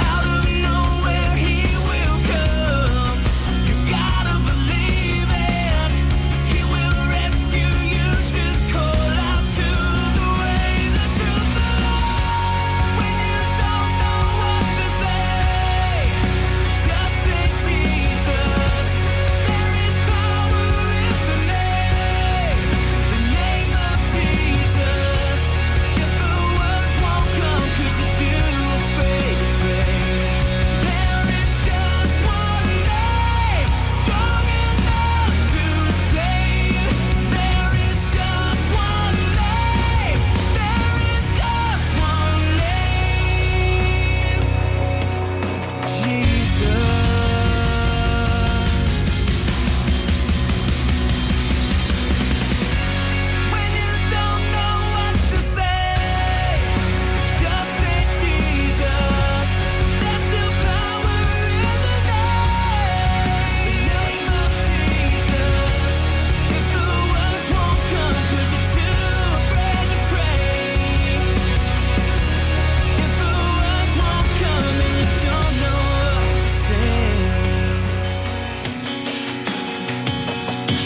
Out of nowhere he will come. You gotta believe it. He will rescue you. Just call out to the way, the truth, the light. When you don't know what to say, just say Jesus. There is power in the name of Jesus. If the words won't come 'cause you're too afraid, there is just one name strong enough to save. There is just one name. There is just one name. Jesus. When you don't know what to say, just say Jesus. There's still power in the name of Jesus. If the words won't come 'cause you're too afraid to pray, if the words won't come and you don't know what to say,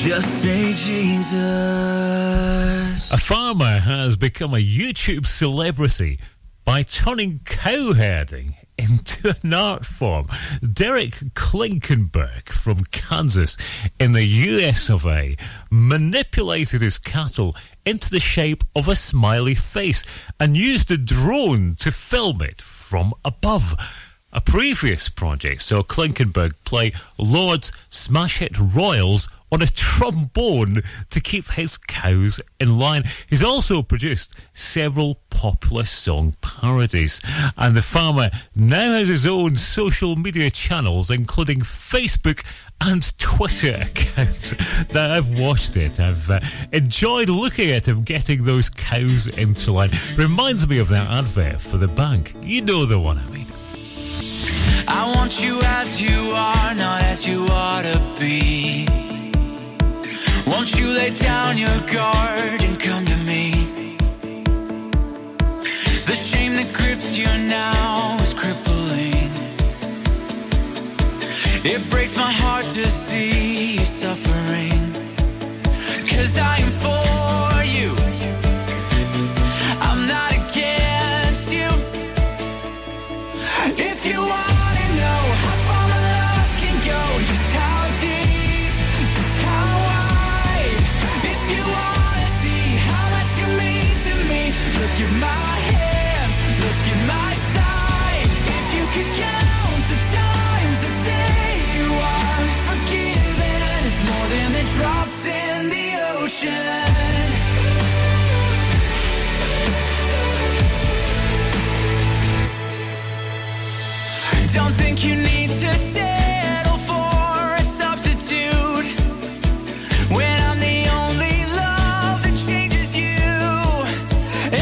just say Jesus. A farmer has become a YouTube celebrity by turning cow herding into an art form. Derek Klinkenberg from Kansas in the US of A manipulated his cattle into the shape of a smiley face and used a drone to film it from above. A previous project saw Klinkenberg play Lord's Smash Hit Royals on a trombone to keep his cows in line. He's also produced several popular song parodies. And the farmer now has his own social media channels, including Facebook and Twitter accounts. Now, I've watched it. I've enjoyed looking at him getting those cows into line. Reminds me of that advert for the bank. You know the one I mean. I want you as you are, not as you ought to be. Won't you lay down your guard and come to me? that grips you now is crippling. It breaks my heart to see you suffering. 'Cause I am for you, I'm not against you. If you wanna know how far my love can go, just how deep, just how wide. If you wanna see how much you mean to me, look at my hands, look at my side. If you could count the times that say you are forgiven, it's more than the drops in the ocean. Don't think you need to settle for a substitute when I'm the only love that changes you.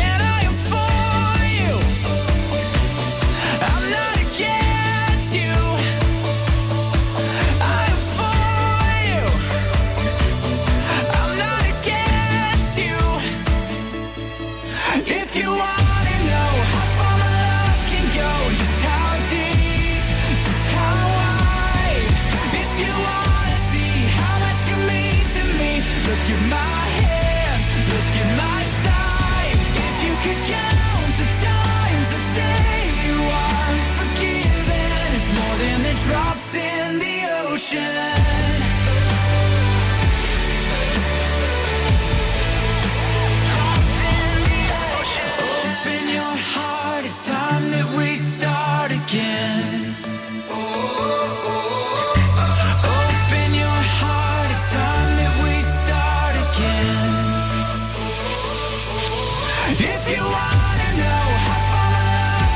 And I am for you, I'm not against you. I am for you, I'm not against you. If you wanna know how far my love can go, just how deep, just how wide. If you wanna see how much you mean to me, look at my hands, look at my side. If you could count the times that say you are forgiven, it's more than the drops in the ocean. Open your heart, it's time that we start again. Open your heart, it's time that we start again. If you wanna know how far my love can go,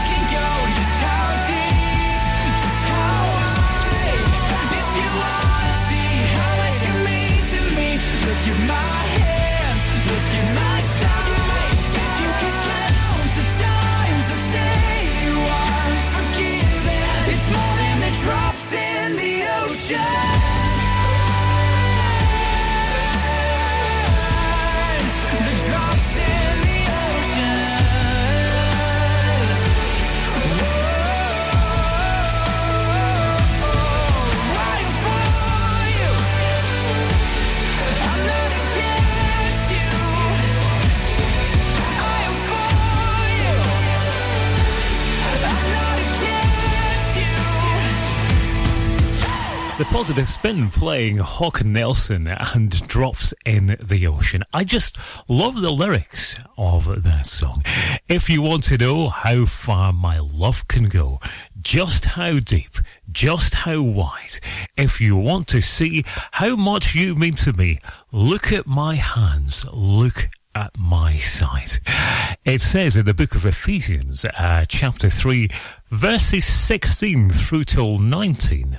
just how deep, just how wide. If you wanna see how much you mean to me, look at my hands, look at my side. If you could count the times that say you are forgiven, it's more than the drops in the ocean. The drops in the ocean. I am for you, I'm not against you. I am for you, I'm not against you. The Positive Spin playing Hawk Nelson and Drops in the Ocean. I just love the lyrics of that song. If you want to know how far my love can go, just how deep, just how wide. If you want to see how much you mean to me, look at my hands, look at my side. It says in the book of Ephesians, chapter 3, verses 16 through till 19,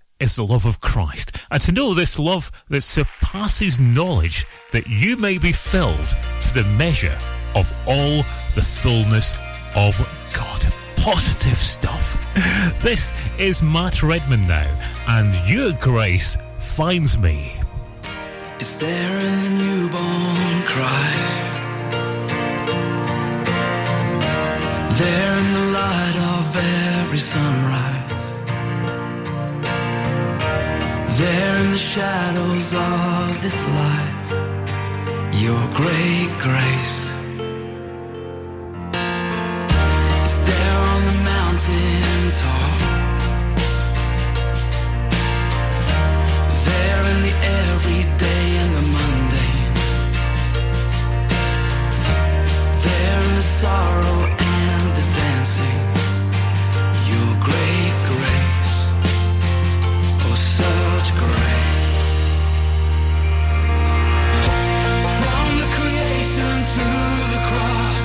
is the love of Christ, and to know this love that surpasses knowledge, that you may be filled to the measure of all the fullness of God. Positive stuff. This is Matt Redman now, and Your Grace Finds Me. It's there in the newborn cry, there in the light of every sunrise, there in the shadows of this life, your great grace. It's there on the mountain top, there in the everyday and the mundane, there in the sorrow and the dancing, your great grace. Oh, such grace. From the creation to the cross,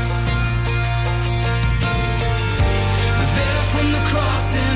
there from the cross and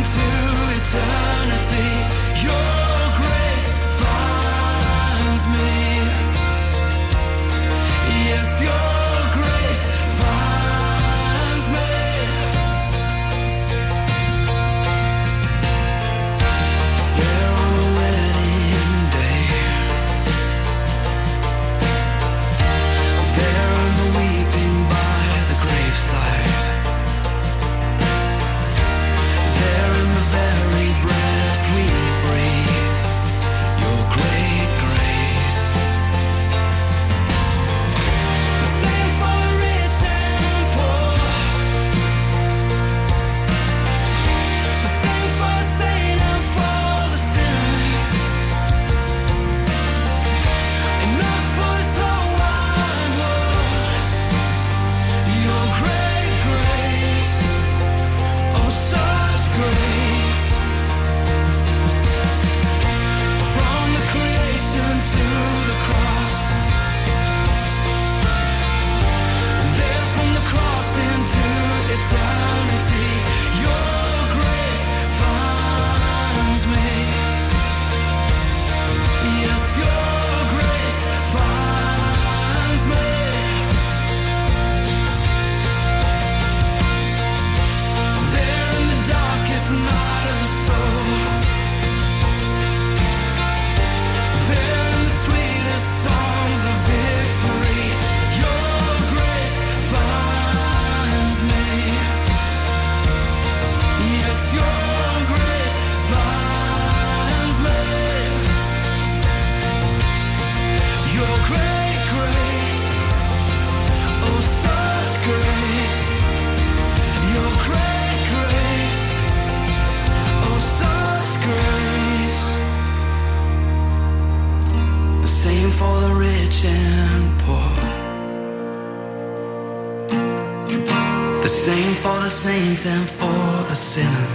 The same for the saints and for the sinner,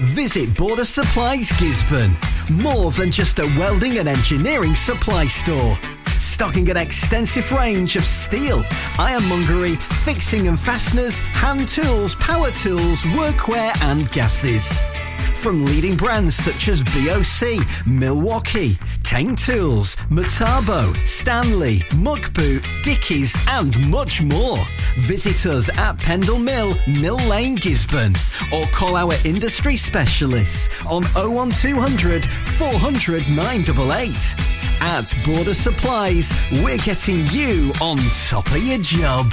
Visit Border Supplies Gisborne. More than just a welding and engineering supply store. Stocking an extensive range of steel, ironmongery, fixing and fasteners, hand tools, power tools, workwear and gases. From leading brands such as BOC, Milwaukee, Tang Tools, Metabo, Stanley, Muckboot, Dickies and much more. Visit us at Pendle Mill, Mill Lane, Gisborne, or call our industry specialists on 01200 400 988. At Border Supplies, we're getting you on top of your job.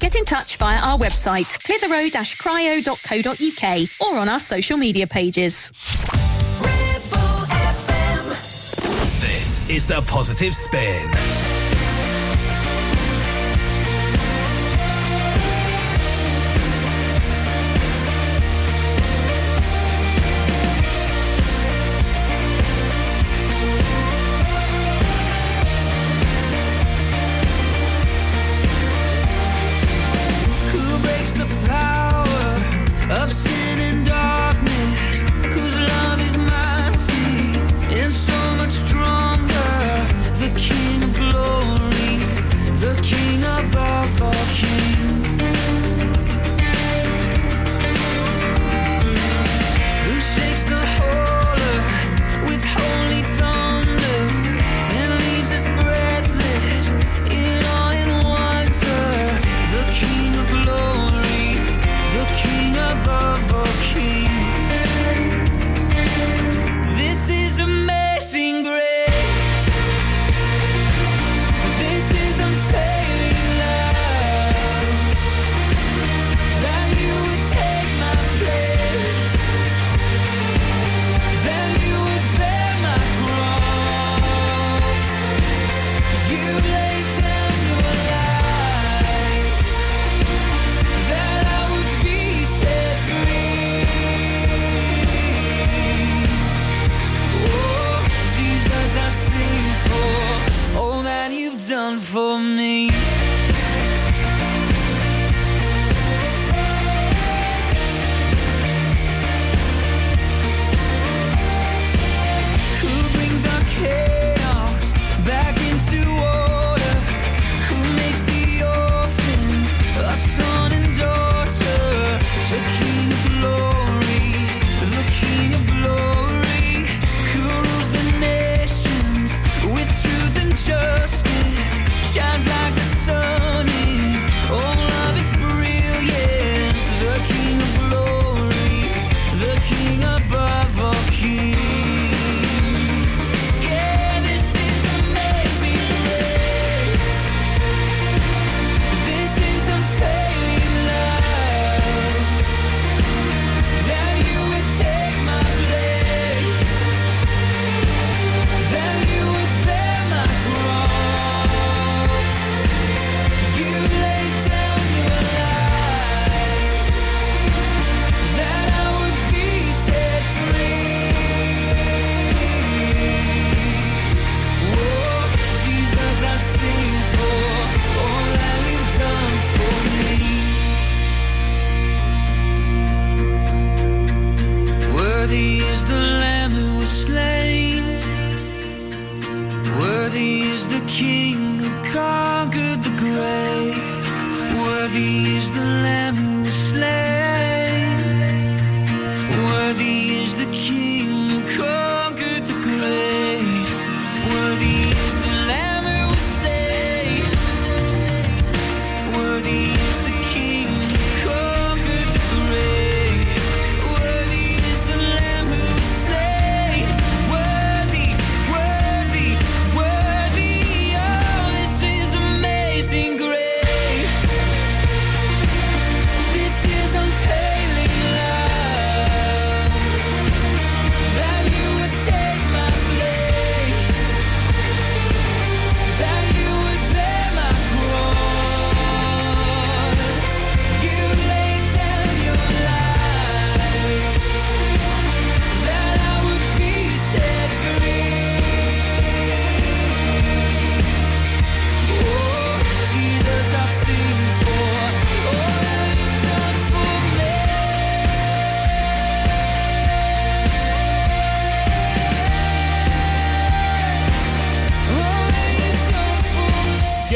Get in touch via our website, clitheroe-cryo.co.uk, or on our social media pages. Ribble FM. This is The Positive Spin. Glory.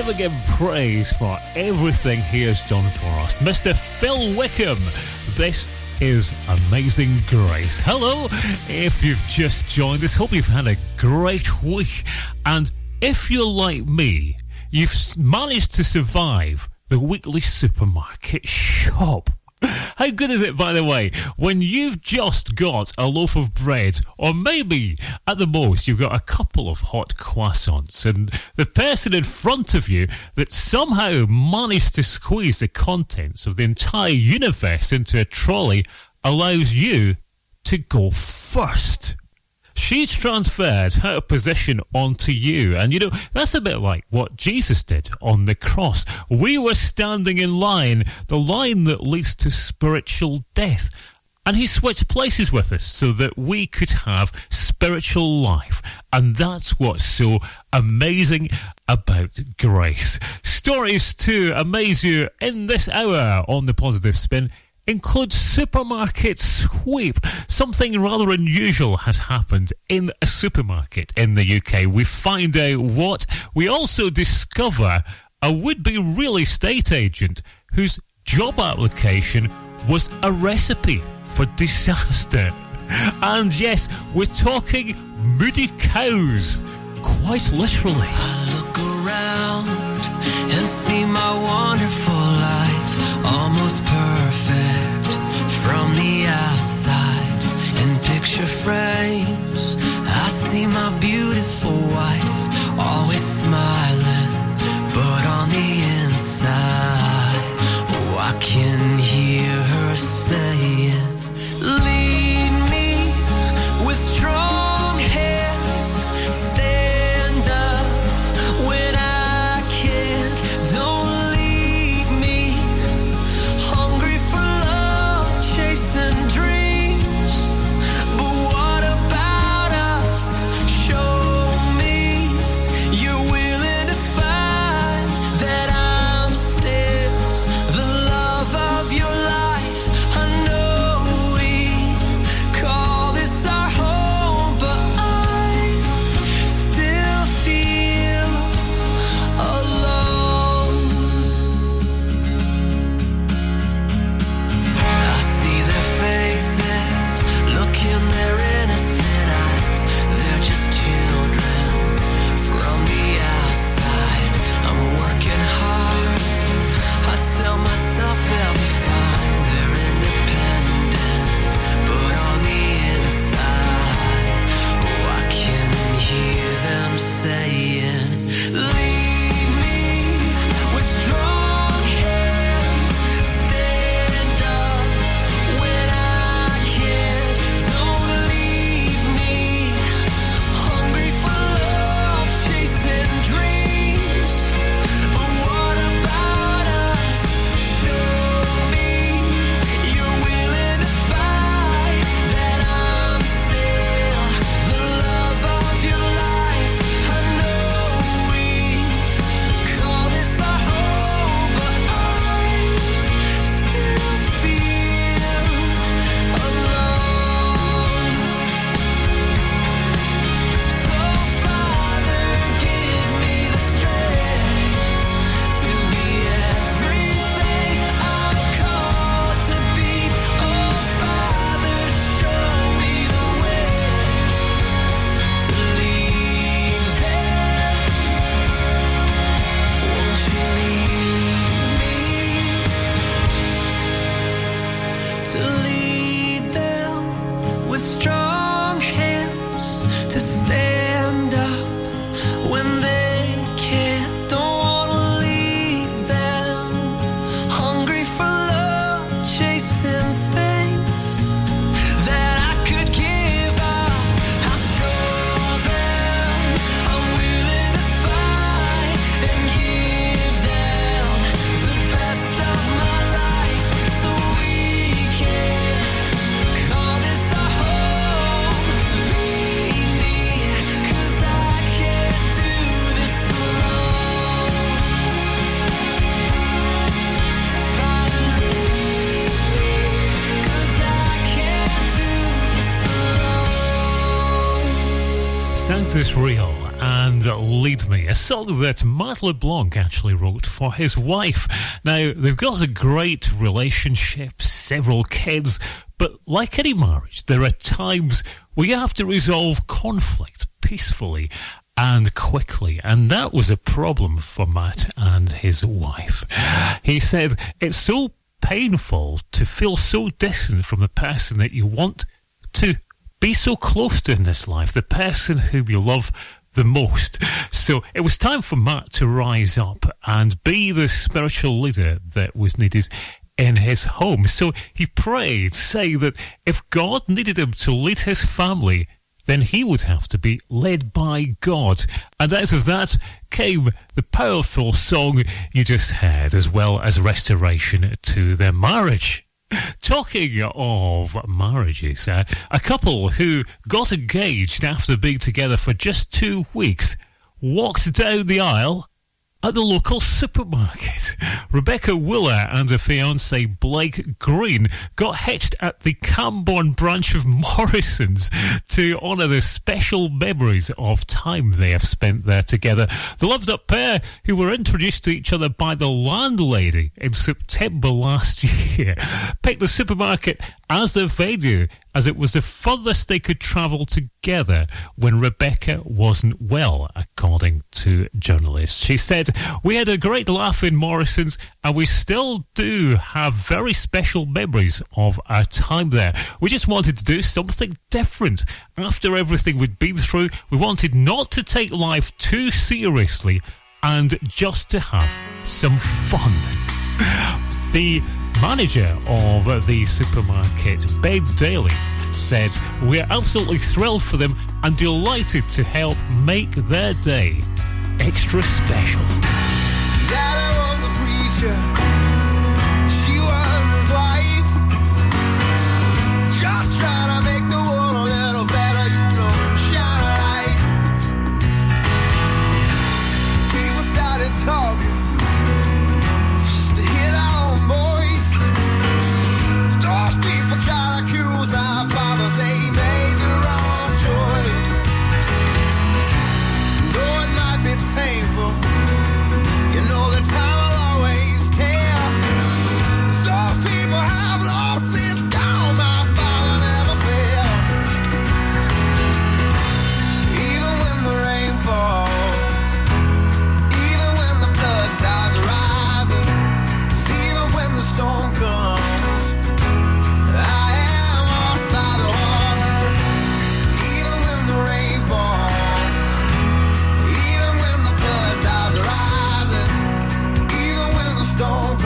ever give praise for everything he has done for us. Mr. Phil Wickham, this is Amazing Grace. Hello, if you've just joined us, hope you've had a great week. And if you're like me, you've managed to survive the weekly supermarket shop. How good is it, by the way, when you've just got a loaf of bread, or maybe, at the most, you've got a couple of hot croissants, and the person in front of you that somehow managed to squeeze the contents of the entire universe into a trolley allows you to go first. She's transferred her position onto you. And, you know, that's a bit like what Jesus did on the cross. We were standing in line, the line that leads to spiritual death. And he switched places with us so that we could have spiritual life. And that's what's so amazing about grace. Stories to amaze you in this hour on The Positive Spin include supermarket sweep. Something rather unusual has happened in a supermarket in the UK. We find out what. We also discover a would-be real estate agent whose job application was a recipe for disaster. And yes, we're talking moody cows, quite literally. I look around and see my wonderful life, almost perfect from the outside. In picture frames I see my beautiful wife, always smiling, but on the inside, oh, I can hear her saying, lead me with strong hands, stand up when I can't, don't leave me hungry for love, chasing dreams, but what about us? Show me you're willing to find that I'm still the love of your life. I know we call this our home, but I still feel alone. Faces, look in their innocent eyes, they're just children from the outside. I'm working hard, I tell myself they'll be fine, they're independent, but on the inside, oh, I can hear them saying, lead me with strong hands, stand up when I can't, don't leave me hungry for love, chasing dreams, but what about us? Show me you're willing to fight that I'm still the love of your life. I know we call this our home, but I still feel alone. So Father, give me the strength to be everything I'm called to be. Oh Father, show me the way to leave there. Won't you lead me to lead them with strong hands, to stand up when they can't, don't want to leave them hungry for love, chasing things that I could give up. I'll show them I'm willing to fight and give them the best of my life, so we can call this our home. Lead me, 'cause I can't do this alone. Father, lead me, 'cause I can't do this alone. Santa's real, and Lead Me, a song that Matt LeBlanc actually wrote for his wife. Now, they've got a great relationship, several kids, but like any marriage, there are times where you have to resolve conflict peacefully and quickly, and that was a problem for Matt and his wife. He said, it's so painful to feel so distant from the person that you want to be so close to in this life, the person whom you love the most. So it was time for Matt to rise up and be the spiritual leader that was needed in his home. So he prayed, saying that if God needed him to lead his family, then he would have to be led by God. And out of that came the powerful song you just heard, as well as restoration to their marriage. Talking of marriages, a couple who got engaged after being together for just 2 weeks walked down the aisle at the local supermarket. Rebecca Willer and her fiancé Blake Green got hitched at the Camborne branch of Morrison's to honour the special memories of time they have spent there together. The loved-up pair, who were introduced to each other by the landlady in September last year, picked the supermarket as their venue, as it was the furthest they could travel together when Rebecca wasn't well, according to journalists. She said, we had a great laugh in Morrison's and we still do have very special memories of our time there. We just wanted to do something different. After everything we'd been through, we wanted not to take life too seriously and just to have some fun. The manager of the supermarket, Ben Daly, said, we're absolutely thrilled for them and delighted to help make their day extra special. Dad was a preacher, she was his wife, just trying to make the world a little better, you know, shine a light. People started talking just to hear their own voice. Those people try to accuse my father, they made the wrong choice. Though it might be painful, you know the time will always tell. Those people have lost since gone, my father never fell. Even when the rain falls, even when the blood starts rising, even when the storm comes, don't go.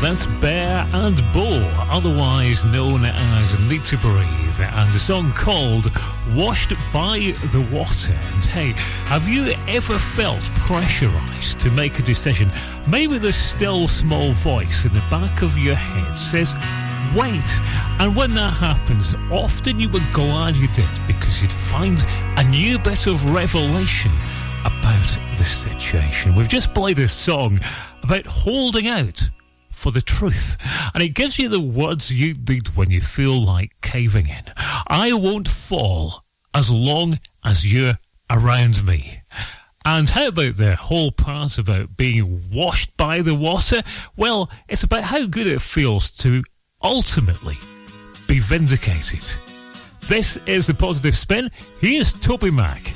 That's Bear and Bull, otherwise known as Need to Breathe, and a song called Washed by the Water. And hey, have you ever felt pressurised to make a decision? Maybe the still small voice in the back of your head says, wait. And when that happens, often you were glad you did, because you'd find a new bit of revelation about the situation. We've just played this song about holding out for the truth, and it gives you the words you need when you feel like caving in. I won't fall as long as you're around me. And how about the whole part about being washed by the water? Well, it's about how good it feels to ultimately be vindicated. This is The Positive Spin. Here's Toby Mac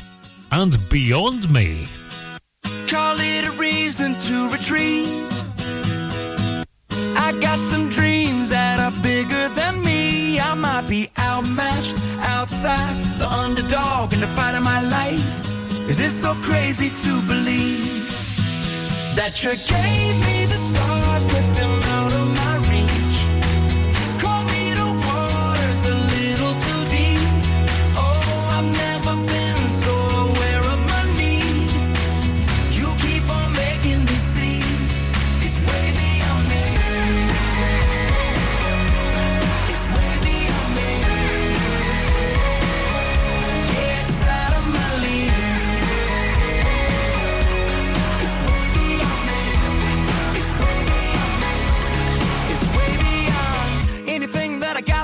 and Beyond Me. Call it a reason to retreat. I got some dreams that are bigger than me. I might be outmatched, outsized, the underdog in the fight of my life. Is it so crazy to believe that you gave me the stars, put them out of my reach? Called me to waters a little too deep. Oh, I've never been so aware of my need. You keep on making me see it's way beyond me. It's way beyond me. Yeah, it's out of my league.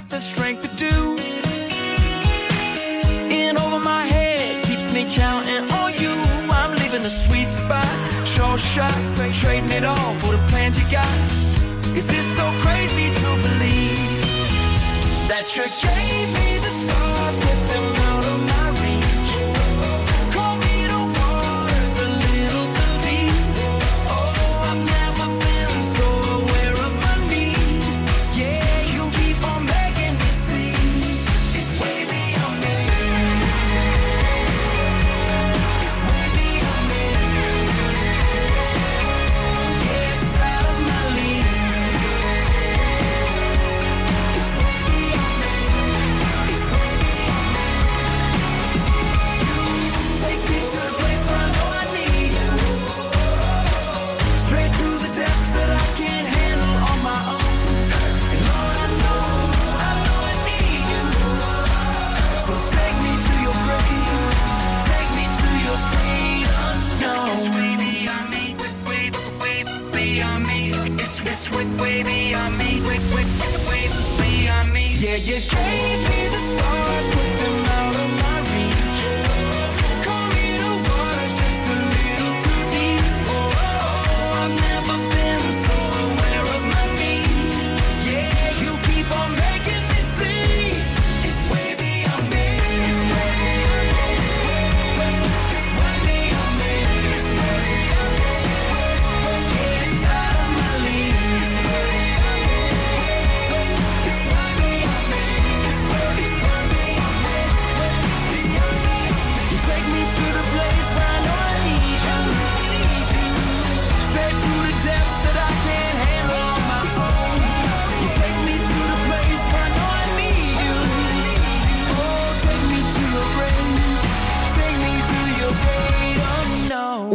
The strength to do in over my head keeps me counting on you. I'm leaving the sweet spot, short shot, trading it all for the plans you got. Is this so crazy to believe that you gave me the stars, put them out of my reach? Call me the waters a little too deep. Oh, I've never been so aware of my need. Yeah, way beyond me, way beyond me. Yeah, you gave me the stars, put them out of my reach. Call me the waters just a little too deep. Oh, I've never been so aware of my need. Yeah, you keep on making me see it's way beyond me. It's way beyond me. It's way beyond me. It's way beyond me. Yeah, it's out of my league. No.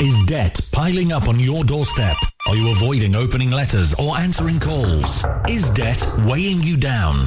Is debt piling up on your doorstep? Are you avoiding opening letters or answering calls? Is debt weighing you down?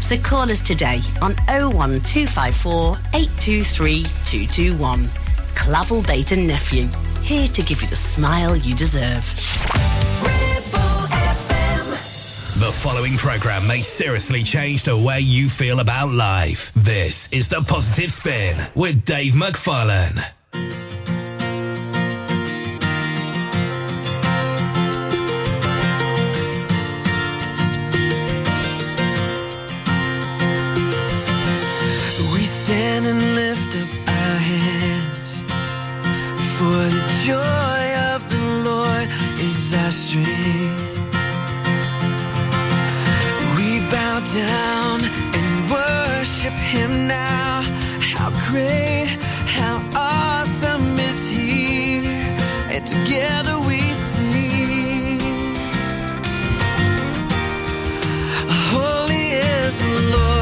So call us today on 01254 823 221. Clavel Bate & Nephew, here to give you the smile you deserve. The following programme may seriously change the way you feel about life. This is The Positive Spin with Dave McFarlane. We stand and lift up our hands, for the joy of the Lord is our strength. Down and worship him now. How great, how awesome is he? And together we sing, holy is the Lord.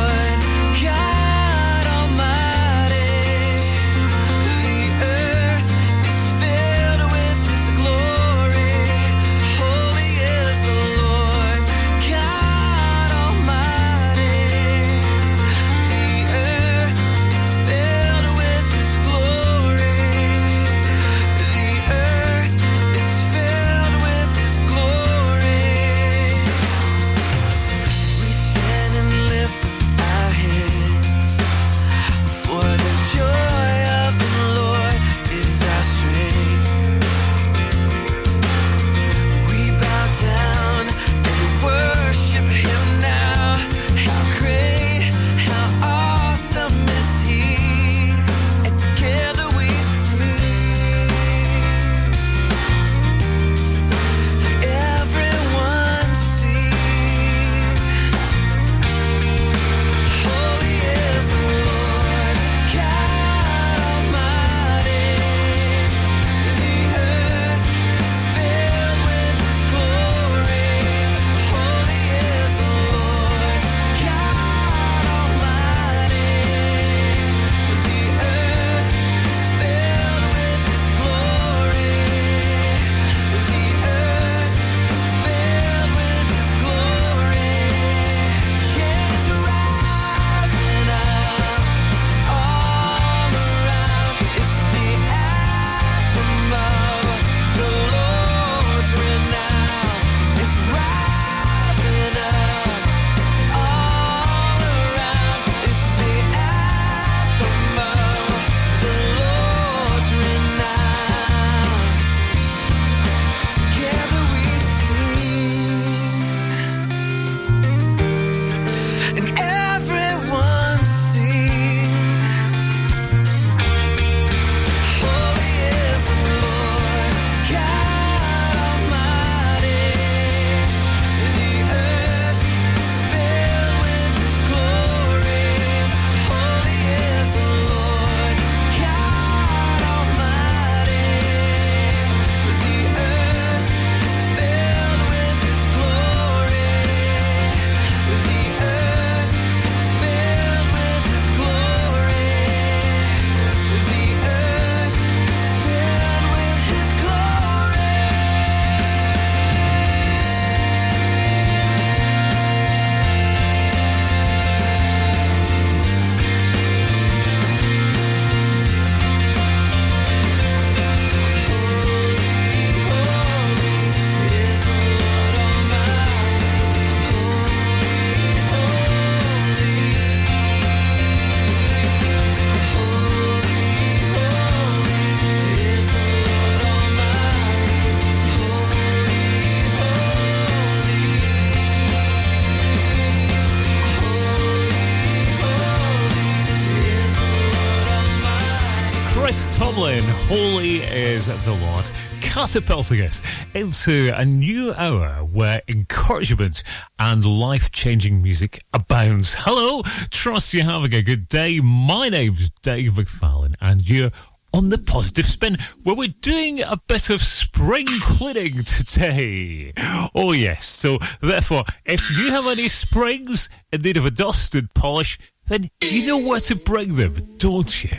Chris Tomlin, holy is the Lord, catapulting us into a new hour where encouragement and life-changing music abounds. Hello, trust you're having a good day. My name's Dave McFarlane and you're on The Positive Spin, where we're doing a bit of spring cleaning today. Oh yes, so therefore, if you have any springs in need of a dust and polish, then you know where to bring them, don't you?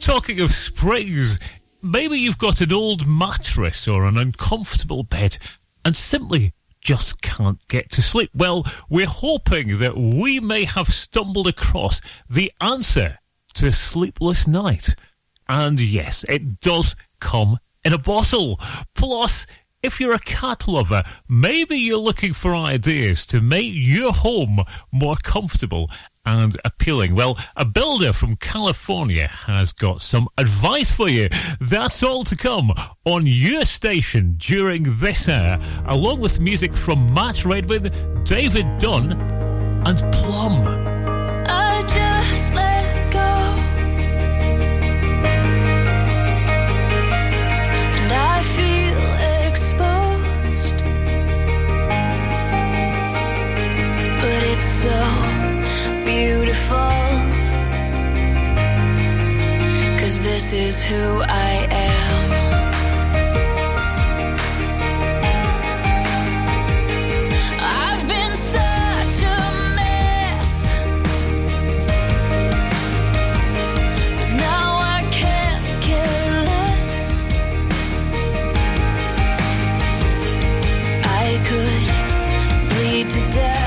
Talking of springs, maybe you've got an old mattress or an uncomfortable bed and simply just can't get to sleep. Well, we're hoping that we may have stumbled across the answer to a sleepless night. And yes, it does come in a bottle. Plus, if you're a cat lover, maybe you're looking for ideas to make your home more comfortable and appealing. Well, a builder from California has got some advice for you. That's all to come on your station during this hour, along with music from Matt Redman, David Dunn and Plum. I just let go. But it's so beautiful, 'cause this is who I am. I've been such a mess, but now I can't care less. I could bleed to death.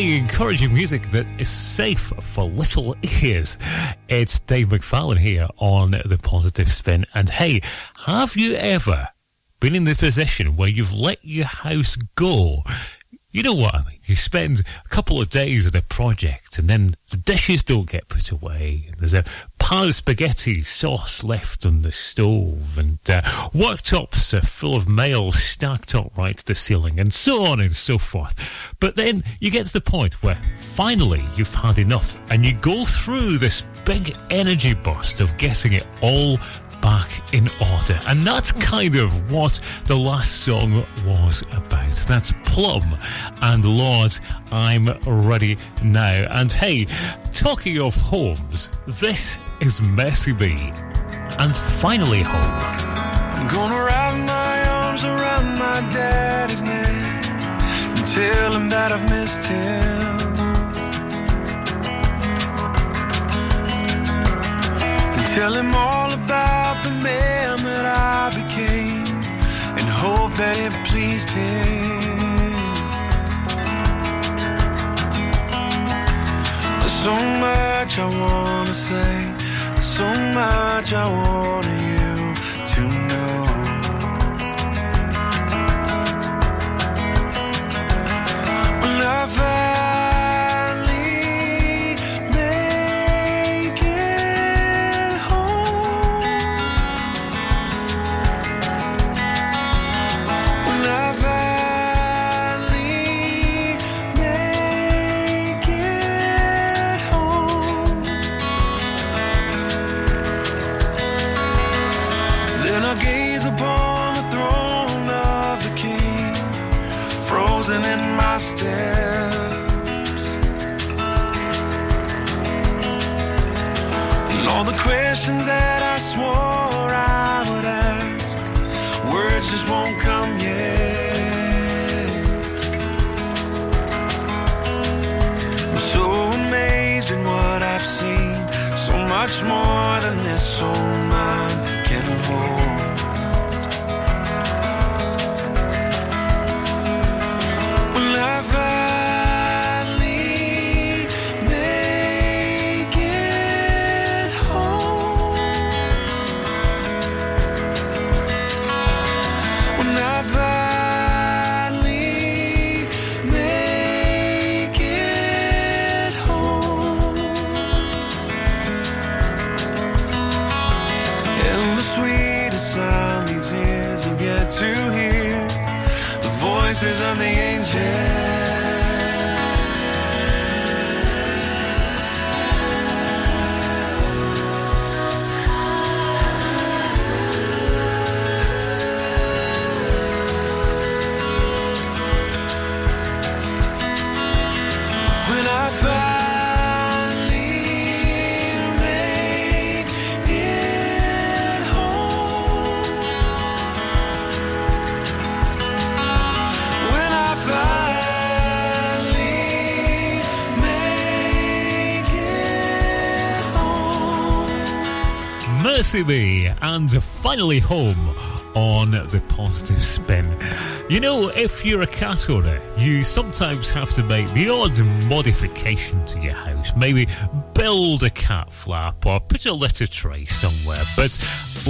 Encouraging music that is safe for little ears. It's Dave McFarlane here on The Positive Spin. And hey, have you ever been in the position where you've let your house go? You know what I mean? You spend a couple of days at a project and then the dishes don't get put away. And there's a pile of spaghetti sauce left on the stove and worktops are full of mail stacked up right to the ceiling and so on and so forth. But then you get to the point where finally you've had enough and you go through this big energy boost of getting it all back in order. And that's kind of what the last song was about. That's Plum and Lord, I'm Ready Now. And hey, talking of homes, this is Mercy B and Finally Home. I'm gonna wrap my arms around my daddy's neck and tell him that I've missed him. Tell him all about the man that I became and hope that it pleased him. There's so much I want to say, there's so much I want you to know. When I questions that I swore I would ask, words just won't come yet. I'm so amazed at what I've seen, so much more than this soul mind can hold. Will I of the angels? And Finally Home on the Positive Spin. You know, if you're a cat owner, you sometimes have to make the odd modification to your house. Maybe build a cat flap or put a litter tray somewhere. But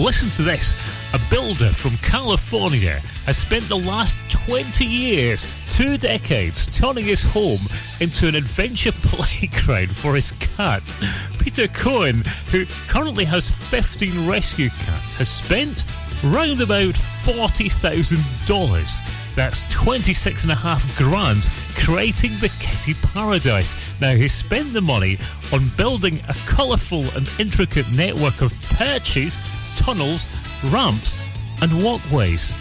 listen to this. A builder from California has spent the last 20 years, 2 decades, turning his home into an adventure playground for his cats. Peter Cohen, who currently has 15 rescue cats, has spent round about $40,000. That's 26.5 grand creating the kitty paradise. Now, he spent the money on building a colourful and intricate network of perches, tunnels, ramps and walkways.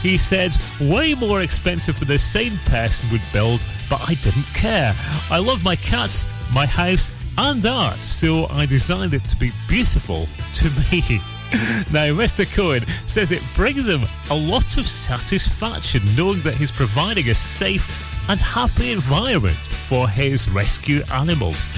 He said, way more expensive than the same person would build, but I didn't care. I love my cats, my house and art, so I designed it to be beautiful to me. Now, Mr. Cohen says it brings him a lot of satisfaction knowing that he's providing a safe and happy environment for his rescue animals.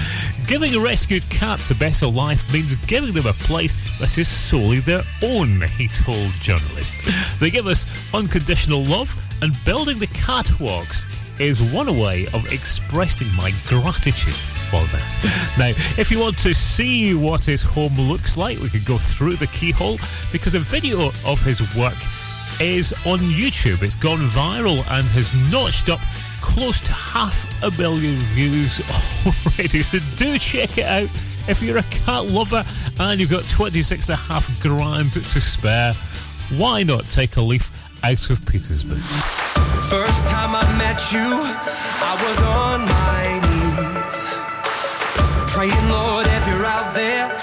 Giving rescued cats a better life means giving them a place that is solely their own, he told journalists. They give us unconditional love, and building the catwalks is one way of expressing my gratitude for that. Now, if you want to see what his home looks like, we could go through the keyhole, because a video of his work is on YouTube. It's gone viral and has notched up close to 500,000 views already, so do check it out if you're a cat lover and you've got 26.5 grand to spare. Why not take a leaf out of Peter's book? First time I met you, I was on my knees praying, Lord, if you're out there,